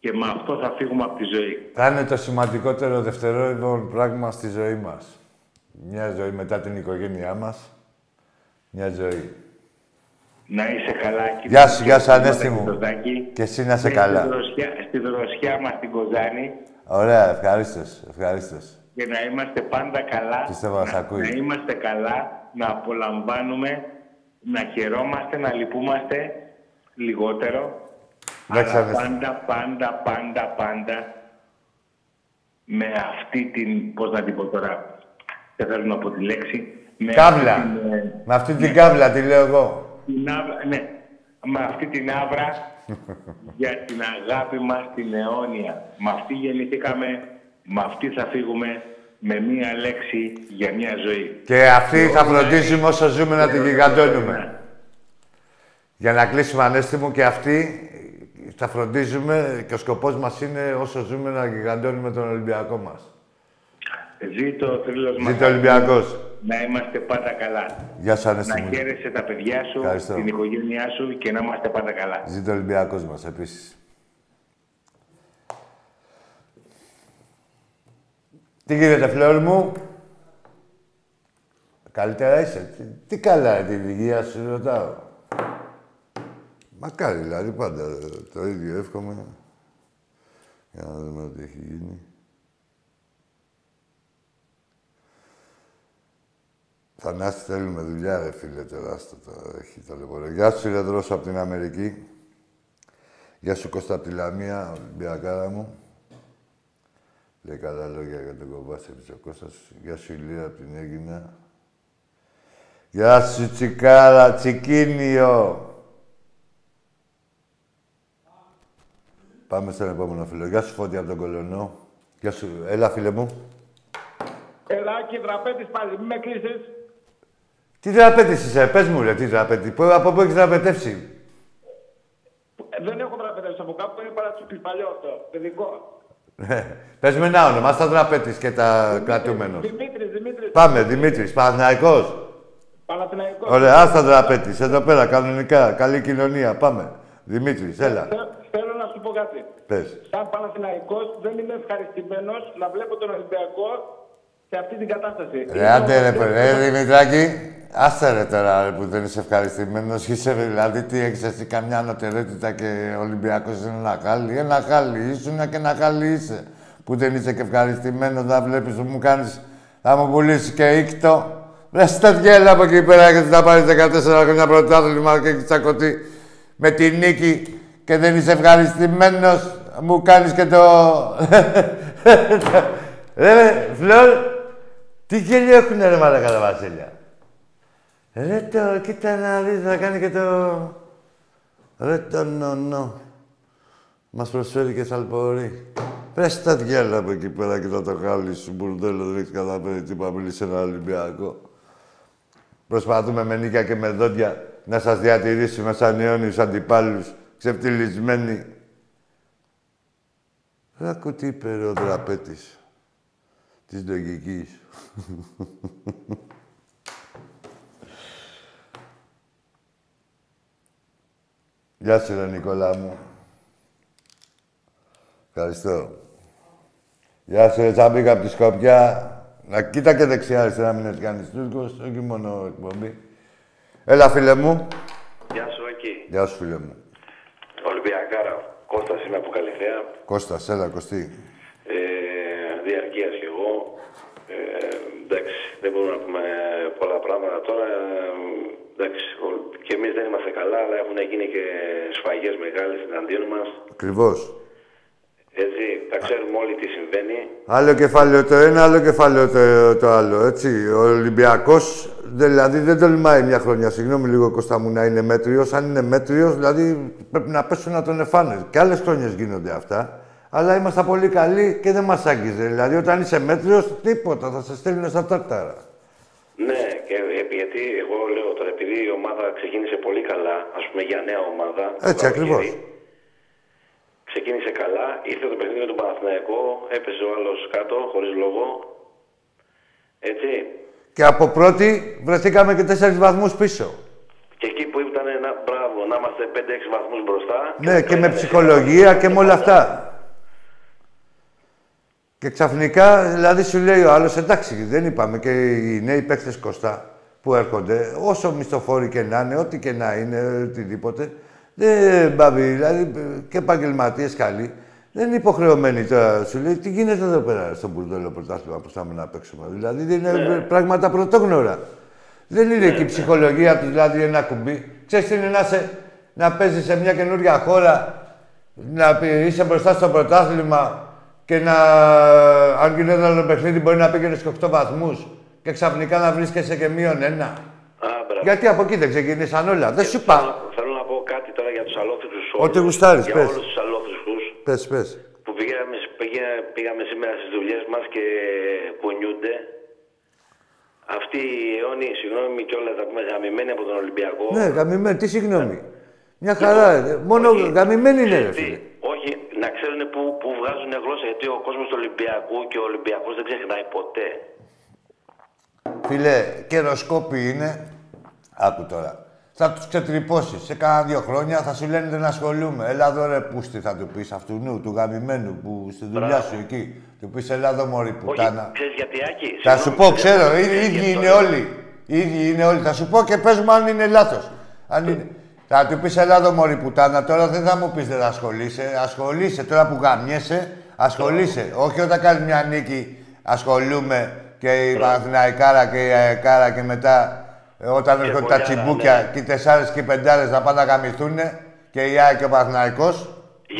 και με αυτό θα φύγουμε από τη ζωή. Θα είναι το σημαντικότερο δευτερόλεπτο πράγμα στη ζωή μας. Μια ζωή μετά την οικογένειά μας. Μια ζωή. Να είσαι καλά. Γεια σου, γεια σου Ανέστη μου. Και εσύ να είσαι καλά. Στη δροσιά μας την Κοζάνη. Ωραία, ευχαρίστως, ευχαρίστως. Και να είμαστε πάντα καλά. Να είμαστε καλά, να απολαμβάνουμε, να χαιρόμαστε, να λυπούμαστε λιγότερο. Αλλά πάντα με αυτή την, πώς να την πω τώρα, δεν θέλω να πω τη λέξη. Κάβλα. Με αυτή την κάβλα τη λέω εγώ. Ναι, με αυτή την άβρα για την αγάπη μας την αιώνια. Με αυτή γεννηθήκαμε, με αυτή θα φύγουμε, με μία λέξη για μία ζωή. Και αυτή θα φροντίσουμε όσο ζούμε να την γιγαντώνουμε. Για να κλείσουμε Ανέστη μου, και αυτή θα φροντίζουμε και ο σκοπός μας είναι όσο ζούμε να γιγαντώνουμε τον Ολυμπιακό μας. Ζήτω ο θρύλος μας. Ζήτω ο Ολυμπιακός. Να είμαστε πάντα καλά. Γεια σου, Ανέστη μου. Να χαίρεσαι τα παιδιά σου, ευχαριστώ, την οικογένειά σου και να είμαστε πάντα καλά. Ζήτω ο Ολυμπιακός μας επίσης. Τι γίνεται, φλόρ μου. Καλύτερα είσαι. Τι καλά την υγεία σου ρωτάω. Μακάρι δηλαδή πάντα το ίδιο εύχομαι. Για να δούμε τι έχει γίνει. Θανάση, θέλουμε δουλειά, ρε φίλε, τεράστιο τώρα. Έχει ταλαιπωρία. Γεια σου, ρε Δρόσο, από την Αμερική. Γεια σου, Κώστα, από τη Λαμία, Ολυμπιακάρα μου. Λέει καλά λόγια για τον Κοβάσεβιτς ο Κώστας. Γεια σου, Ηλία, από την Έγινα. Γεια σου, Τσικάρα, Τσικίνιο. Πάμε στον επόμενο φίλο. Γεια σου, Φώτη, από τον Κολονό. Γεια σου. Έλα, φίλε μου. Ελάκι, δραπέτης πάλι, μη με κλείσεις. Τι δραπέτης είσαι, πες μου ρε, τι δραπέτη. Από πού έχεις δραπετεύσει. Δεν έχω δραπετεύσει από κάπου, είναι παρατσούκλι, παλιό αυτό, παιδικό. Πες με ένα όνομα, στα δραπέτης και τα κρατούμενος. Δημήτρης. Πάμε, Δημήτρης, Παναθηναϊκός. Παναθηναϊκός. Ωραία, άστα δραπέτης, εδώ πέρα, κανονικά, καλή κοινωνία, πάμε. Δημήτρης, έλα. Θέλω να σου πω κάτι. Πες. Σαν Παναθηναϊκός δεν είμαι ευχαριστημένος να βλέπω τον Ολυμπιακό σε αυτή την κατάσταση. Ρε άντε ρε παιδί, Δημητράκη, άστε ρε τώρα ρε, που δεν είσαι ευχαριστημένος. Είσαι δηλαδή, τι έχεις εσύ, καμιά ανωτερότητα και Ολυμπιακός είναι ένα χάλι. Ένα χάλι ήσουν και ένα χάλι είσαι. Που δεν είσαι και ευχαριστημένος, να βλέπεις που μου κάνεις, θα μου πουλήσεις και ήκτο. Ρε στέγγελα από εκεί πέρα, γιατί θα πάρεις 14 χρόνια πρωτάθλημα και έχεις τσακωθεί με τη νίκη και δεν είσαι ευχαριστημένος, μου κάνεις και το... Ρε Φλόρ, τι γέλιο έχουνε ρε μαλάκα τα Βασίλια. Ρε το, κοίτα να δεις, να κάνει και το... Ρε το νονό. Μας προσφέρει και σαλπορεί. Πρες τα διάλα από εκεί πέρα, κοίτα το χάλι σου, μπουρδέλο, δεν έχεις καταφέρει τίποτα, μιλείς σε ένα Ολυμπιακό. Προσπαθούμε με νίκια και με δόντια να σας διατηρήσουμε σαν αιώνιους αντιπάλους, ξεφτυλισμένοι. Ρε ακού τι είπε ο δραπέτης της λογικής. Γεια σου, ρε Νικόλα μου. Ευχαριστώ. Γεια σου, ρε Τσαμπίκα, από τη Σκοπιά. Να κοίτα και δεξιά, αριστερά, μην κάνεις Τούρκος, όχι μόνο εκπομπή. Έλα, φίλε μου. Γεια σου, εκεί. Γεια σου, φίλε μου. Ολυμπιακάρα. Κώστας είμαι από Καλυθέα. Κώστας, έλα, Κωστή. Διαρκείας κι εγώ. Εντάξει, δεν μπορούμε να πούμε πολλά πράγματα τώρα. Εντάξει, και εμείς δεν είμαστε καλά, αλλά έχουν γίνει και σφαγές μεγάλες εναντίον μας. Ακριβώς. Έτσι, τα ξέρουμε όλοι τι συμβαίνει. Άλλο κεφάλαιο το ένα, άλλο κεφάλαιο το άλλο, έτσι. Ο Ολυμπιακός, δηλαδή, δεν τολμάει μια χρονιά. Συγγνώμη λίγο, Κώστα μου, να είναι μέτριος. Αν είναι μέτριος, δηλαδή, πρέπει να πέσουν να τον εφάνε. Και άλλες χρόνιες γίνονται αυτά. Αλλά ήμασταν πολύ καλοί και δεν μας άγγιζε. Δηλαδή, όταν είσαι μέτριος, τίποτα, θα σε στέλνουν στα τάρταρα. Ναι, Γιατί εγώ λέω τώρα, επειδή η ομάδα ξεκίνησε πολύ καλά, ας πούμε για νέα ομάδα. Έτσι ακριβώς. Ξεκίνησε καλά, ήρθε το παιχνίδι με τον Παναθηναϊκό, έπεσε ο άλλος κάτω, χωρίς λόγο. Έτσι. Και από πρώτη βρεθήκαμε και 4 βαθμούς πίσω. Και εκεί που ήταν ένα μπράβο, να είμαστε 5-6 βαθμούς μπροστά. Ναι, και με ψυχολογία και με όλα αυτά. Και ξαφνικά, δηλαδή, σου λέει ο άλλος, εντάξει, δεν είπαμε και οι νέοι παίκτες Κωστά που έρχονται, όσο μισθοφόροι και να είναι, ό,τι και να είναι, οτιδήποτε, δεν πάβει, δηλαδή, και επαγγελματίες καλοί, δεν είναι υποχρεωμένοι τώρα. Σου λέει, τι γίνεται εδώ πέρα στον Μπουρδέλο Πρωτάθλημα που θα να παίξουμε. Δηλαδή, είναι πράγματα πρωτόγνωρα. Δεν είναι και η ψυχολογία του, δηλαδή, ένα κουμπί. Ξέρεις τι είναι να παίζεις σε μια καινούργια χώρα, να είσαι μπροστά στο πρωτάθλημα. Και να, αν γινόταν το παιχνίδι, μπορεί να πήγαινε και 8 βαθμούς και ξαφνικά να βρίσκεσαι και -1. Γιατί από εκεί δεν ξεκίνησαν όλα. Δεν σου είπα. Θέλω να πω κάτι τώρα για τους αλόφρυσκους όλους. Ό,τι γουστάρεις, πες. Για όλους τους αλόφρυσκους. Πες. Που πήγαμε σήμερα στις δουλειές μας και πονιούνται. Αυτοί οι αιώνιοι, συγγνώμη κιόλας, θα πούμε, γαμημένοι από τον Ολυμπιακό. Ναι, γαμημένοι. Τι συγγνώμη. Μια χαρά. Μόνο γαμημένοι είναι, ρε φίλε. Όχι, να ξέρουν που βγάζουν γλώσσα, γιατί ο κόσμος του Ολυμπιακού και ο Ολυμπιακός δεν ξεχνάει ποτέ. Φίλε, καιροσκόποι είναι. Άκου τώρα. Θα τους ξετρυπώσεις. Σε κάνα 2 χρόνια θα σου λένε δεν ασχολούμαι. Έλα εδώ ρε πούστη, θα του πεις αυτού του γαμημένου που στη δουλειά σου εκεί. Του πεις έλα εδώ μωρή πουτάνα. Ξέρεις γιατί, Άκη. Θα σου πω, ξέρω, οι ίδιοι είναι όλοι. Οι ίδιοι είναι όλοι. Θα σου πω και παίζουμε αν είναι λάθος. Θα του πεις έλα εδώ μωρή πουτάνα, τώρα δεν θα μου πεις δεν ασχολείσαι. Ασχολείσαι τώρα που γαμιέσαι, ασχολείσαι. Όχι όταν κάνει μια νίκη, ασχολούμαι και η Παναθηναϊκάρα και η ΑΕΚάρα και μετά όταν έρχονται τα τσιμπούκια και οι 4 και οι 5 να πάνε να γαμηθούνε και η ΑΕΚ και ο Παναθηναϊκός.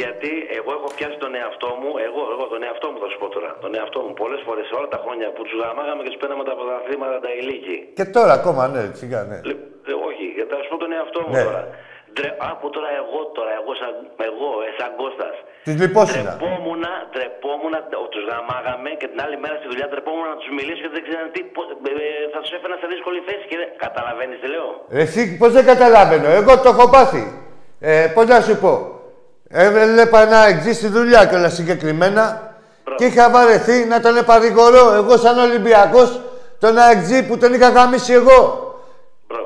Γιατί εγώ έχω πιάσει τον εαυτό μου, εγώ τον εαυτό μου θα σου πω τώρα. Τον εαυτό μου πολλές φορές όλα τα χρόνια που τους γαμάγαμε και τους παίρναμε τα πρωταθλήματα τα ηλίκη. Και τώρα ακόμα, ναι, σιγά, ναι. Όχι, θα σου πω τον εαυτό μου τώρα. Άκου τώρα, εγώ, σαν Κώστας. Τις λυπόσυνα. Τρεπόμουνα, τους γαμάγαμε και την άλλη μέρα στη δουλειά τρεπόμουνα να τους μιλήσω και δεν ξέρανε τι, θα τους έφερα σε δύσκολη θέση και δεν καταλαβαίνεις, τι λέω. Εσύ πώς δεν καταλαβαίνω, εγώ το έχω πάθει. Πώς να σου πω. Έβλεπα να εξή στη δουλειά και όλα συγκεκριμένα και είχα βαρεθεί να τον επαρηγορώ εγώ σαν Ολυμπιακός τον ΑΕΚΤΖ που τον είχα γαμίσει εγώ.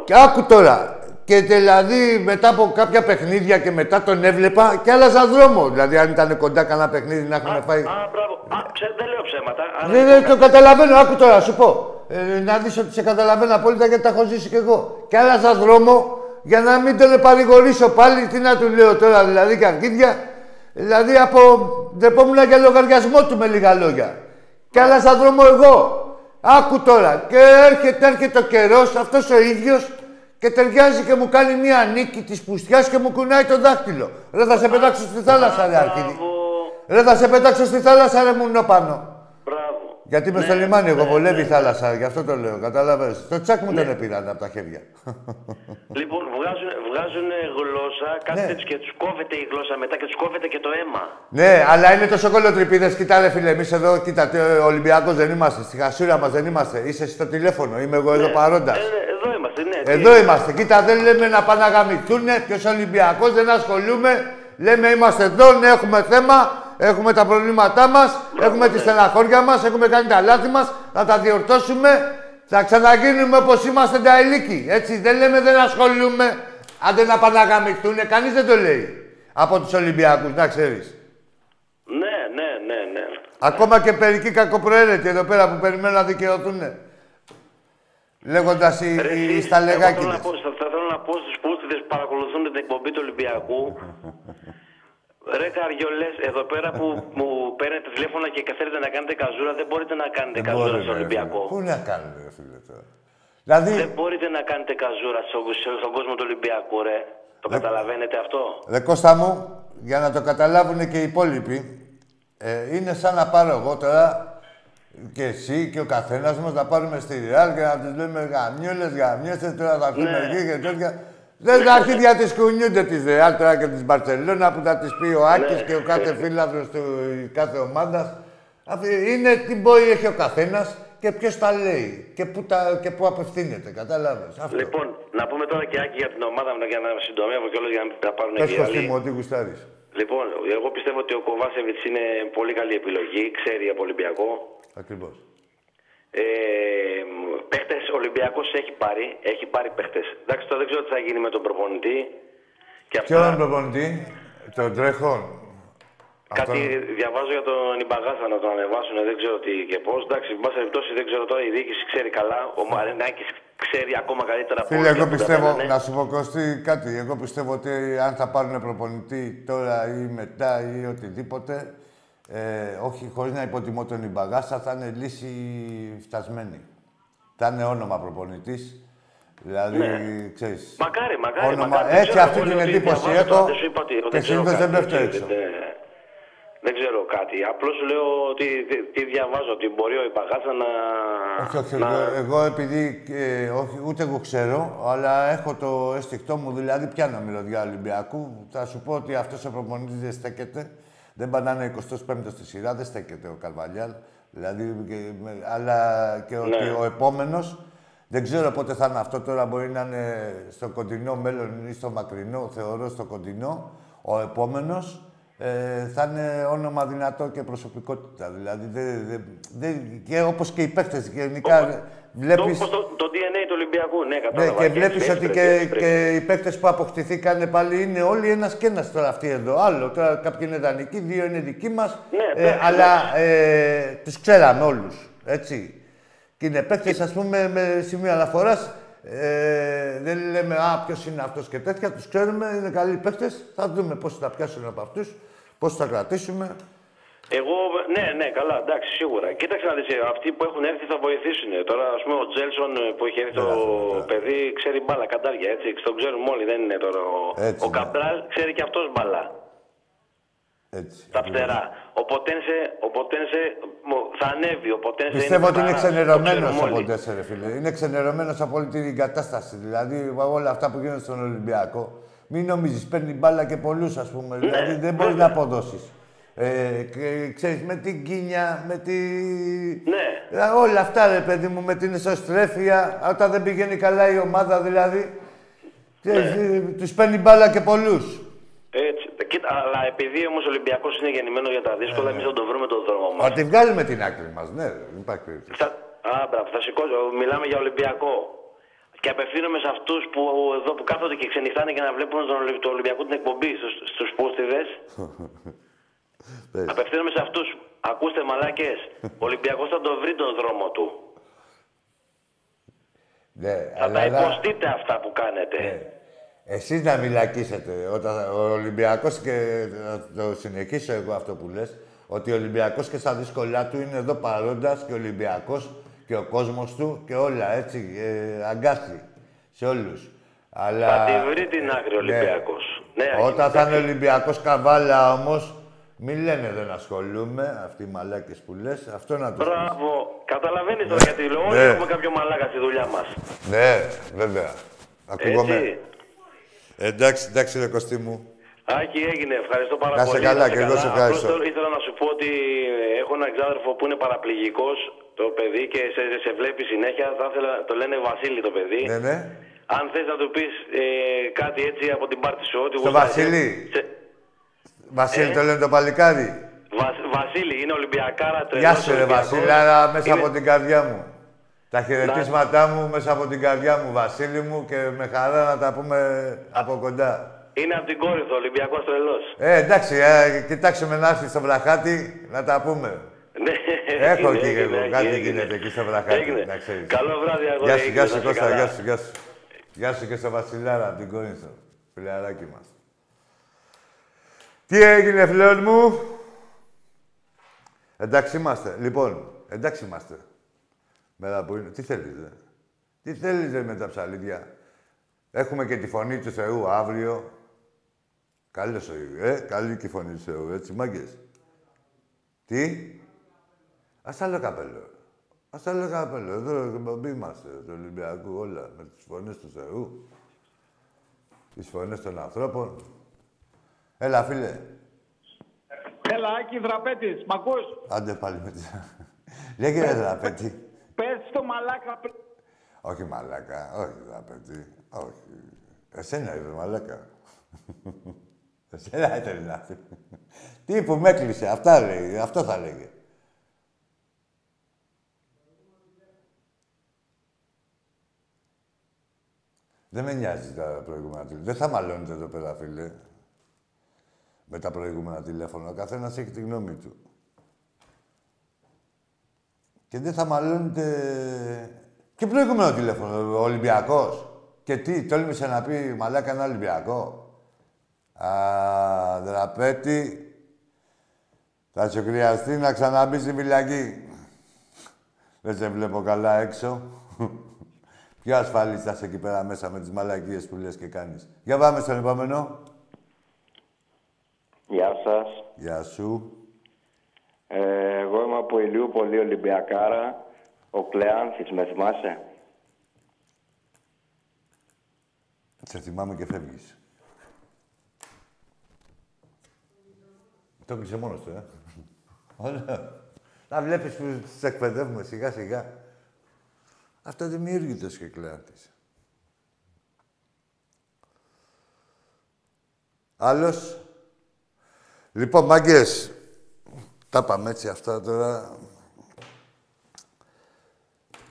Και άκου τώρα. Και δηλαδή μετά από κάποια παιχνίδια και μετά τον έβλεπα και άλλαζα δρόμο. Δηλαδή αν ήταν κοντά κανένα παιχνίδι να είχαμε φάει. Δεν λέω ψέματα. Δεν το καταλαβαίνω. Άκου τώρα, σου πω. Να δεις ότι σε καταλαβαίνω απόλυτα γιατί τα έχω ζήσει κι εγώ. Και άλλαζα δρόμο. Για να μην τον παρηγορήσω πάλι, τι να του λέω τώρα, δηλαδή καρκίδια. Δηλαδή από ντρεπόμουν για λογαριασμό του με λίγα λόγια. Κι άλλαζα δρόμο εγώ. Άκου τώρα. Και έρχεται ο καιρός, αυτός ο ίδιος, και ταιριάζει και μου κάνει μία νίκη της πουστιάς και μου κουνάει το δάχτυλο. Ρε θα σε πετάξω στη θάλασσα, ρε Αρκίδη. Ρε θα σε πετάξω στη θάλασσα, ρε μουνό πάνω. Γιατί είμαι στο λιμάνι, εγώ βολεύει η θάλασσα, γι' αυτό το λέω. Καταλαβαίνεις. Το τσάκ μου τον επήραν από τα χέρια. Λοιπόν, βγάζουν γλώσσα, κάθεται και τους κόβεται η γλώσσα μετά και τους κόβεται και το αίμα. Ναι, αλλά είναι τόσο κολοτρυπίδες. Κοίτα, ρε φίλε, εμείς εδώ, κοίτα, Ολυμπιακός δεν είμαστε. Στη χασούρα μας δεν είμαστε. Είσαι στο τηλέφωνο, είμαι εγώ εδώ παρόντας. Εδώ είμαστε, ναι. Εδώ είμαστε. Κοίτα, δεν λέμε να πάνε να γαμηθούνε. Ποιος Ολυμπιακός, δεν ασχολούμαι. Λέμε είμαστε εδώ, ναι, έχουμε θέμα. Έχουμε τα προβλήματά μας, έχουμε τη στεναχώρια μας, έχουμε κάνει τα λάθη μας, θα τα διορθώσουμε, θα ξαναγίνουμε όπως είμαστε τα ηλίκη. Έτσι, δεν λέμε δεν ασχολούμαι, άντε να παναγαμιχτούνε, κανείς δεν το λέει. Από τους Ολυμπιακούς, να ξέρεις. Ναι. Ακόμα και περικοί κακοπροαίρετοι εδώ πέρα που περιμένουν να δικαιωθούνε. Λέγοντας οι σταλεγάκιδες. Θα θέλω να πω στους πούστιδες που παρακολουθούν την εκπομπή του Ολυμπιακού. Ρε καριολές, εδώ πέρα που μου παίρνετε τηλέφωνα και θέλετε να κάνετε καζούρα, δεν μπορείτε να κάνετε καζούρα στον Ολυμπιακό. Πού να κάνετε, ρε φίλε τώρα. Δηλαδή... Δεν μπορείτε να κάνετε καζούρα στον κόσμο του Ολυμπιακού, ρε. Το καταλαβαίνετε αυτό. Ρε Κώστα μου, για να το καταλάβουν και οι υπόλοιποι, είναι σαν να πάρω εγώ τώρα και εσύ και ο καθένας μας να πάρουμε στη Ριάλ και να τους λέμε γαμιόλες, γαμιέστε τώρα θα πούμε εκεί και τέτοια. Δεν τα αρχίδια της κουνιούνται της Ρεάλ τώρα και της Μπαρτσελώνα που θα της πει ο Άκης και ο κάθε φίλαθρος του κάθε ομάδας. Είναι την πόη έχει ο καθένας και ποιος τα λέει και πού, και πού απευθύνεται. Κατάλαβες. Λοιπόν, να πούμε τώρα και Άκη για την ομάδα μου για να συντομεύω και όλα για να τα πάρουν εκεί. Πες κοστίμω, ό,τι γουστάρεις. Λοιπόν, εγώ πιστεύω ότι ο Κοβάσεβιτς είναι πολύ καλή επιλογή. Ξέρει από Ολυμπιακό. Ακριβώς. Παίχτες Ολυμπιακός έχει πάρει παίχτες. Εντάξει, τώρα δεν ξέρω τι θα γίνει με τον προπονητή. Ποιον αυτά... προπονητή, τον τρέχον. Κάτι αυτό... διαβάζω για τον Ιμπαγάθα να τον ανεβάσουν, δεν ξέρω τι και πώς. Εντάξει, εν πάση περιπτώσει δεν ξέρω τώρα, η διοίκηση ξέρει καλά. Ο Μαρινάκης ξέρει ακόμα καλύτερα από όλους. Εγώ πιστεύω, ναι. Να σου πω Κωστή κάτι. Εγώ πιστεύω ότι αν θα πάρουν προπονητή τώρα ή μετά ή οτιδήποτε, όχι χωρίς να υποτιμώ τον Ιμπαγάθα, θα είναι λύση φτασμένη. Θα είναι όνομα προπονητής. Δηλαδή, ναι. Ξέρεις... Μακάρι. Έτσι αυτή την εντύπωση έχω και σύμφες δεν πέφτω έξω. Δεν ξέρω κάτι. Απλώς σου λέω ότι τι διαβάζω, ότι μπορεί ο Ιμπαγάθα να... Όχι. Εγώ επειδή όχι, ούτε εγώ ξέρω, αλλά έχω το αισθηκτό μου, δηλαδή πιάνω μυρωδιά Ολυμπιακού. Θα σου πω ότι αυτός ο προπονητής δεν στέκεται. Δεν πανάνε 25ο στη σειρά, δεν στέκεται ο Καρβαλιάλ. Δηλαδή, αλλά και ότι ναι. Ο επόμενος, δεν ξέρω πότε θα είναι αυτό τώρα, μπορεί να είναι στο κοντινό μέλλον ή στο μακρινό, θεωρώ στο κοντινό, ο επόμενος. Θα είναι όνομα δυνατό και προσωπικότητα. Δηλαδή, και όπως και οι παίκτες, γενικά βλέπεις... Το DNA του Ολυμπιακού, ναι, κατάλαβα. Ναι, και βλέπεις ότι και οι παίκτες που αποκτηθήκανε πάλι είναι όλοι ένας και ένας τώρα αυτοί εδώ. Άλλο, τώρα κάποιοι είναι δανεικοί, δύο είναι δικοί μας, ναι, αλλά τους ξέραμε όλους, έτσι. Και είναι παίκτες, ας πούμε, με σημείο αναφοράς. Δεν λέμε ποιος είναι αυτός και τέτοια, τους ξέρουμε, είναι καλοί παίκτες, θα δούμε πώς θα πιάσουν από αυτούς, πώς θα κρατήσουμε. Εγώ, ναι, καλά, εντάξει, σίγουρα. Κοίταξε να δεις, αυτοί που έχουν έρθει θα βοηθήσουν. Τώρα, ας πούμε, ο Τζέλσον που είχε έρθει το παιδί, ξέρει μπάλα, καντάρια, έτσι, τον ξέρουμε όλοι, δεν είναι τώρα. Έτσι, ο Καμπράλ ξέρει και αυτός μπάλα. Έτσι, τα φτερά. Ο Ποτένσε θα ανέβει. Ο Ποτένσε πιστεύω ότι είναι ξενερωμένος ο Ποτένσε, ρε φίλε. Είναι ξενερωμένος από όλη την κατάσταση. Δηλαδή όλα αυτά που γίνονται στον Ολυμπιακό. Μην νομίζεις, παίρνει μπάλα και πολλούς, ας πούμε. Ναι, δηλαδή δεν μπορείς να αποδώσεις. Ξέρεις, με την κίνια, με τη... Ναι. Όλα αυτά, ρε παιδί μου, με την ισοστρέφεια. Όταν δεν πηγαίνει καλά η ομάδα, δηλαδή. Ξέρεις, ναι. Τους παίρνει μπάλα και πολλούς. Έτσι. Κοίτα, αλλά επειδή όμως ο Ολυμπιακός είναι γεννημένο για τα δύσκολα, εμείς θα τον βρούμε τον δρόμο μας. Ότι βγάλουμε την άκρη μας, ναι, δεν υπάρχει. Θα σηκώσω, μιλάμε για Ολυμπιακό. Και απευθύνομαι σε αυτούς που εδώ που κάθονται και ξενυχτάνε και να βλέπουν τον Ολυμπιακό την εκπομπή στους πούστιδες. Απευθύνομαι σε αυτούς. Ακούστε, μαλάκες, ο Ολυμπιακός θα τον βρει τον δρόμο του. Ναι, θα τα υποστείτε αυτά που κάνετε. Ναι. Εσείς να μιλακίσετε, όταν ο Ολυμπιακός και το συνεχίσω εγώ αυτό που λες, ότι ο Ολυμπιακός και στα δύσκολά του είναι εδώ παρόντας και ο Ολυμπιακός και ο κόσμος του και όλα, έτσι, αγκάθι σε όλους. Αλλά... Θα τη βρει την άκρη ο Ολυμπιακός. Ναι, όταν θα είναι Ολυμπιακός καβάλα όμως, μην λένε δεν ασχολούμαι, αυτοί οι μαλάκες που λες, αυτό να το πεις. Μπράβο, καταλαβαίνεις τώρα γιατί λέω, όλοι έχουμε κάποιο μαλάκα στη δουλειά μας. Ναι, βέβαια. Ακούγομαι. Εντάξει, ρε Κωστή μου. Άκη, έγινε. Ευχαριστώ πάρα πολύ. Καλά, και εγώ σε ευχαριστώ. Απλώς ήθελα να σου πω ότι έχω έναν εξάδερφο που είναι παραπληγικός το παιδί και σε βλέπει συνέχεια. Θα ήθελα, το λένε Βασίλη το παιδί. Ναι. Αν θες να του πεις κάτι έτσι από την πάρτι σου, ό,τι γουστάρεις. Βασίλη. Βασίλη το λένε το παλικάρι. Βασίλη, είναι Ολυμπιακάρα. Γεια σου, ρε Βασίλη, άρα μέσα από την καρδιά μου. Τα χαιρετίσματά μου μέσα από την καρδιά μου, Βασίλη μου, και με χαρά να τα πούμε από κοντά. Είναι από την Κόρινθο, Ολυμπιακός τρελός. Εντάξει, κοιτάξτε με να έρθει στο Βραχάτι, να τα πούμε. Έχω εκεί εγώ, κάτι γίνεται εκεί στο Βραχάτι, να ξέρεις. Καλό βράδυ, αγόρι. Γεια σου, Κώστα, γεια σου. Γεια σου και στο Βασιλάρα από την Κόρινθο, φιλαράκι μας. Τι έγινε, φιλέον μου. Εντάξει είμαστε, λοιπόν, Μέρα που είναι. Τι θέλεις, με τα ψαλίδια. Έχουμε και τη φωνή του Θεού αύριο. Καλή και η φωνή του Θεού, έτσι, μάγκες. Τι. Ας άλλο καπέλο. Εδώ είμαστε, του Ολυμπιακού, όλα. Με τις φωνές του Θεού. Τις φωνές των ανθρώπων. Έλα, φίλε. Έλα, Άκη Δραπέτης, μ' ακούς. Άντε πάλι με τη... Λέγε, ρε Δραπέτη. Πες το μαλάκα. Όχι μαλάκα, όχι παιδί, όχι. Εσένα είπε μαλάκα. Εσένα ήθελε να πει. Τι που με έκλεισε, αυτά λέει, αυτό θα λέγε. Δεν με νοιάζει τα προηγούμενα τηλέφωνα. Δεν θα μαλώνετε εδώ πέρα, φίλε. Με τα προηγούμενα τηλέφωνα. Ο καθένας έχει τη γνώμη του. Και δεν θα μαλώνετε... Και προηγούμενο τηλέφωνο, ο Ολυμπιακός. Και τι, τόλμησε να πει μαλάκα ένα Ολυμπιακό. Α, δραπέτη. Θα σου χρειαστεί να ξαναμπείς στη φυλακή. Δεν σε βλέπω καλά έξω. Πιο ασφαλής θα είσαι εκεί πέρα μέσα με τις μαλακίες που λες και κάνεις. Για πάμε στον επόμενο. Γεια σας. Γεια σου. Εγώ είμαι από Ηλιούπολη, Ολυμπιακάρα. Ο Κλεάνθης, με θυμάσαι. Σε θυμάμαι και φεύγεις. Το έκλεισε μόνος του, Ωραία. Να βλέπεις που τους εκπαιδεύουμε σιγά σιγά. Αυτό δημιούργητος και Κλεάνθης. Άλλος. Λοιπόν, μάγκες. Τα πάμε έτσι αυτά τώρα.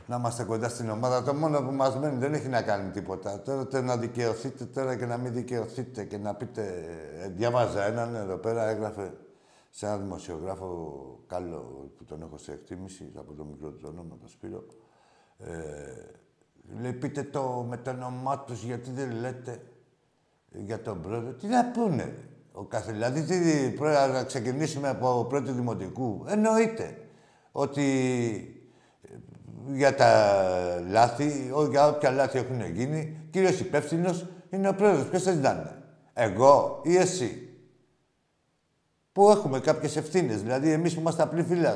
Να είμαστε κοντά στην ομάδα. Το μόνο που μας μένει δεν έχει να κάνει τίποτα. Τώρα να δικαιωθείτε τώρα και να μην δικαιωθείτε και να πείτε... Διάβαζα έναν εδώ πέρα, έγραφε σε έναν δημοσιογράφο καλό που τον έχω σε εκτίμηση, από το μικρό του όνομα, τον Σπύρο. Λέει, πείτε το με το όνομά τους, γιατί δεν λέτε για τον πρόεδρο. Τι να πούνε, ο κάθε... Δηλαδή, πρέπει να ξεκινήσουμε από πρώτη δημοτικού. Εννοείται ότι... Για τα λάθη, για όποια λάθη έχουν γίνει, κύριος υπεύθυνος είναι ο πρόεδρος. Ποιος θα ζητάνε, εγώ ή εσύ. Που έχουμε κάποιες ευθύνες, δηλαδή εμείς που είμαστε απλοί φίλοι.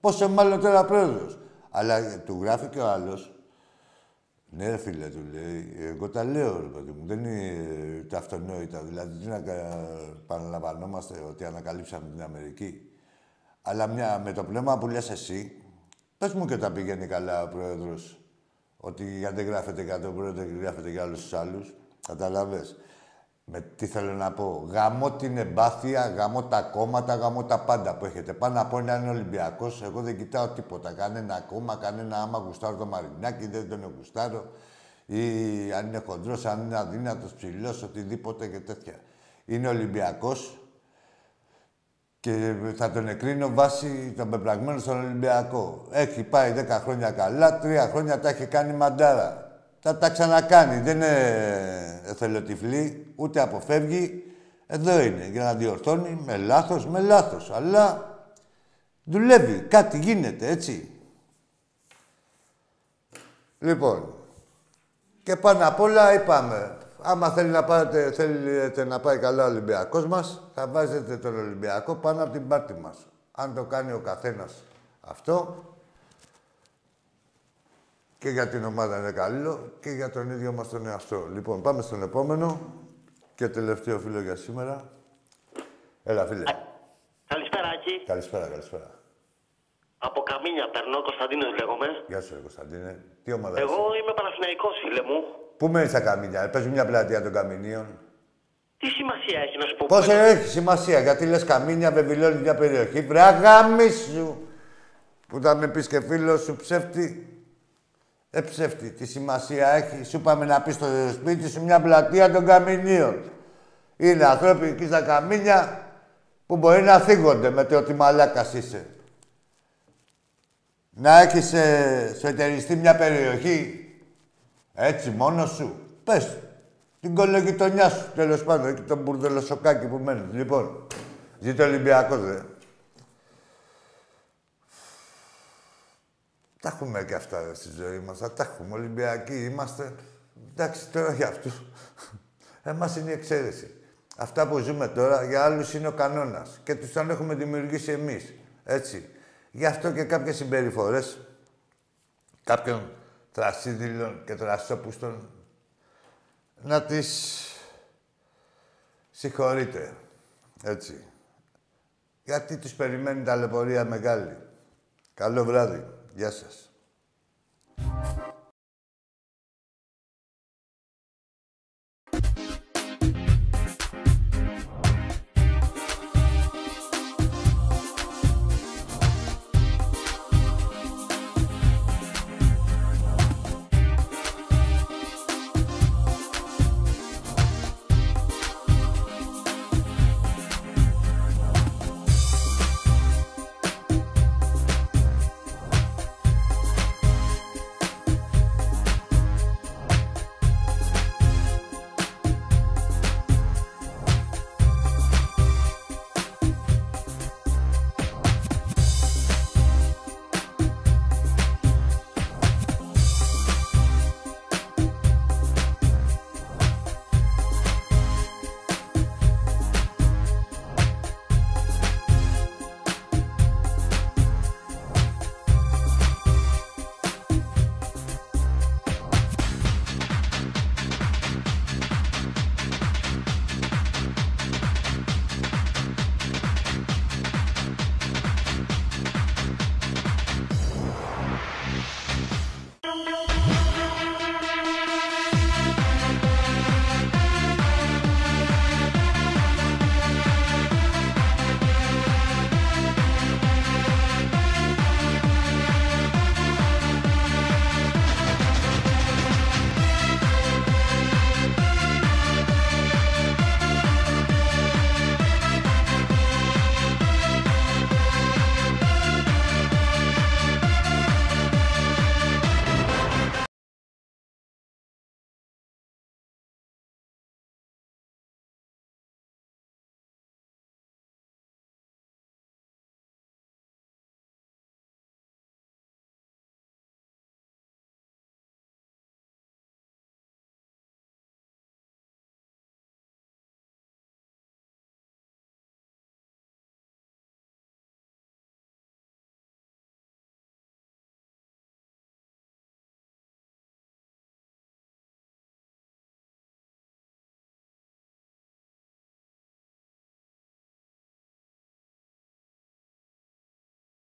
Πόσο μάλλον τώρα ο πρόεδρος. Αλλά του γράφει και ο άλλος. Ναι, ρε φίλε, του λέει, εγώ τα λέω, ρε παιδί μου. Δεν είναι τα αυτονόητα. Δηλαδή, τι να παραλαμβανόμαστε ότι ανακαλύψαμε την Αμερική. Αλλά με το πνεύμα που λες εσύ. Πες μου και όταν πηγαίνει καλά ο πρόεδρος, ότι γιατί δεν γράφεται για τον πρόεδρο και γράφεται για όλους τους άλλους. Καταλάβες. Με τι θέλω να πω. Γαμώ την εμπάθεια, γαμώ τα κόμματα, γαμώ τα πάντα που έχετε. Πάνω από ένα είναι Ολυμπιακός, εγώ δεν κοιτάω τίποτα. Κανένα κόμμα, κανένα άμα γουστάρω τον Μαρινάκη, δεν τον γουστάρω. Ή αν είναι χοντρός, αν είναι αδύνατος, ψηλός, οτιδήποτε και τέτοια. Είναι Ολυμπιακός. Και θα τον εκρίνω βάσει τον πεπραγμένο στον Ολυμπιακό. Έχει πάει 10 χρόνια καλά, 3 χρόνια τα έχει κάνει μαντάρα. Θα τα ξανακάνει. Δεν είναι εθελοτυφλή, ούτε αποφεύγει. Εδώ είναι, για να διορθώνει με λάθος, με λάθος. Αλλά δουλεύει, κάτι γίνεται, έτσι. Λοιπόν, και πάνω απ' όλα είπαμε... Άμα θέλετε να πάει καλά ο Ολυμπιακός μας, θα βάζετε τον Ολυμπιακό πάνω από την πάρτη μας. Αν το κάνει ο καθένας αυτό, και για την ομάδα είναι καλό, και για τον ίδιο μας τον εαυτό. Λοιπόν, πάμε στον επόμενο και τελευταίο φίλο για σήμερα. Έλα, φίλε. Καλησπέρα, Άκη. Καλησπέρα, καλησπέρα. Από Καμίνια περνώ, Κωνσταντίνος λέγομαι. Γεια σου, Κωνσταντίνε. Τι ομάδα είσαι? Εγώ είμαι Παναθηναϊκός, φίλε μου. Πού μένει στα Καμίνια, παίζει μια πλατεία των Καμινίων. Τι σημασία έχει να σου πω. Πόσο έχει σημασία, γιατί λες Καμίνια, βεβηλώνει μια περιοχή. Βράγαμι σου! Που θα με πει και φίλο σου ψεύτη. Ψεύτη, τι σημασία έχει. Σου είπαμε να πει στο σπίτι σου μια πλατεία των Καμινίων. Είναι άνθρωποι εκεί στα Καμίνια που μπορεί να θίγονται με το ότι μαλάκα είσαι. Να έχεις σωτεριστεί μια περιοχή. Έτσι, μόνος σου. Πες του. Την κολογειτονιά σου, τέλος πάντων. Εκεί τον μπουρδελοσοκάκι που μένεις. Λοιπόν, ζήτω Ολυμπιακός, δε. Τα έχουμε και αυτά, στη ζωή μας. Τα έχουμε. Ολυμπιακοί είμαστε. Εντάξει, τώρα για αυτούς. Εμάς είναι η εξαίρεση. Αυτά που ζούμε τώρα, για άλλους είναι ο κανόνας. Και τους τον έχουμε δημιουργήσει εμείς. Έτσι. Γι' αυτό και κάποιες συμπεριφορές κάποιων τρασίδηλων και τρασόπουστων, να τις συγχωρείτε, έτσι. Γιατί τους περιμένει ταλαιπωρία μεγάλη. Καλό βράδυ. Γεια σας.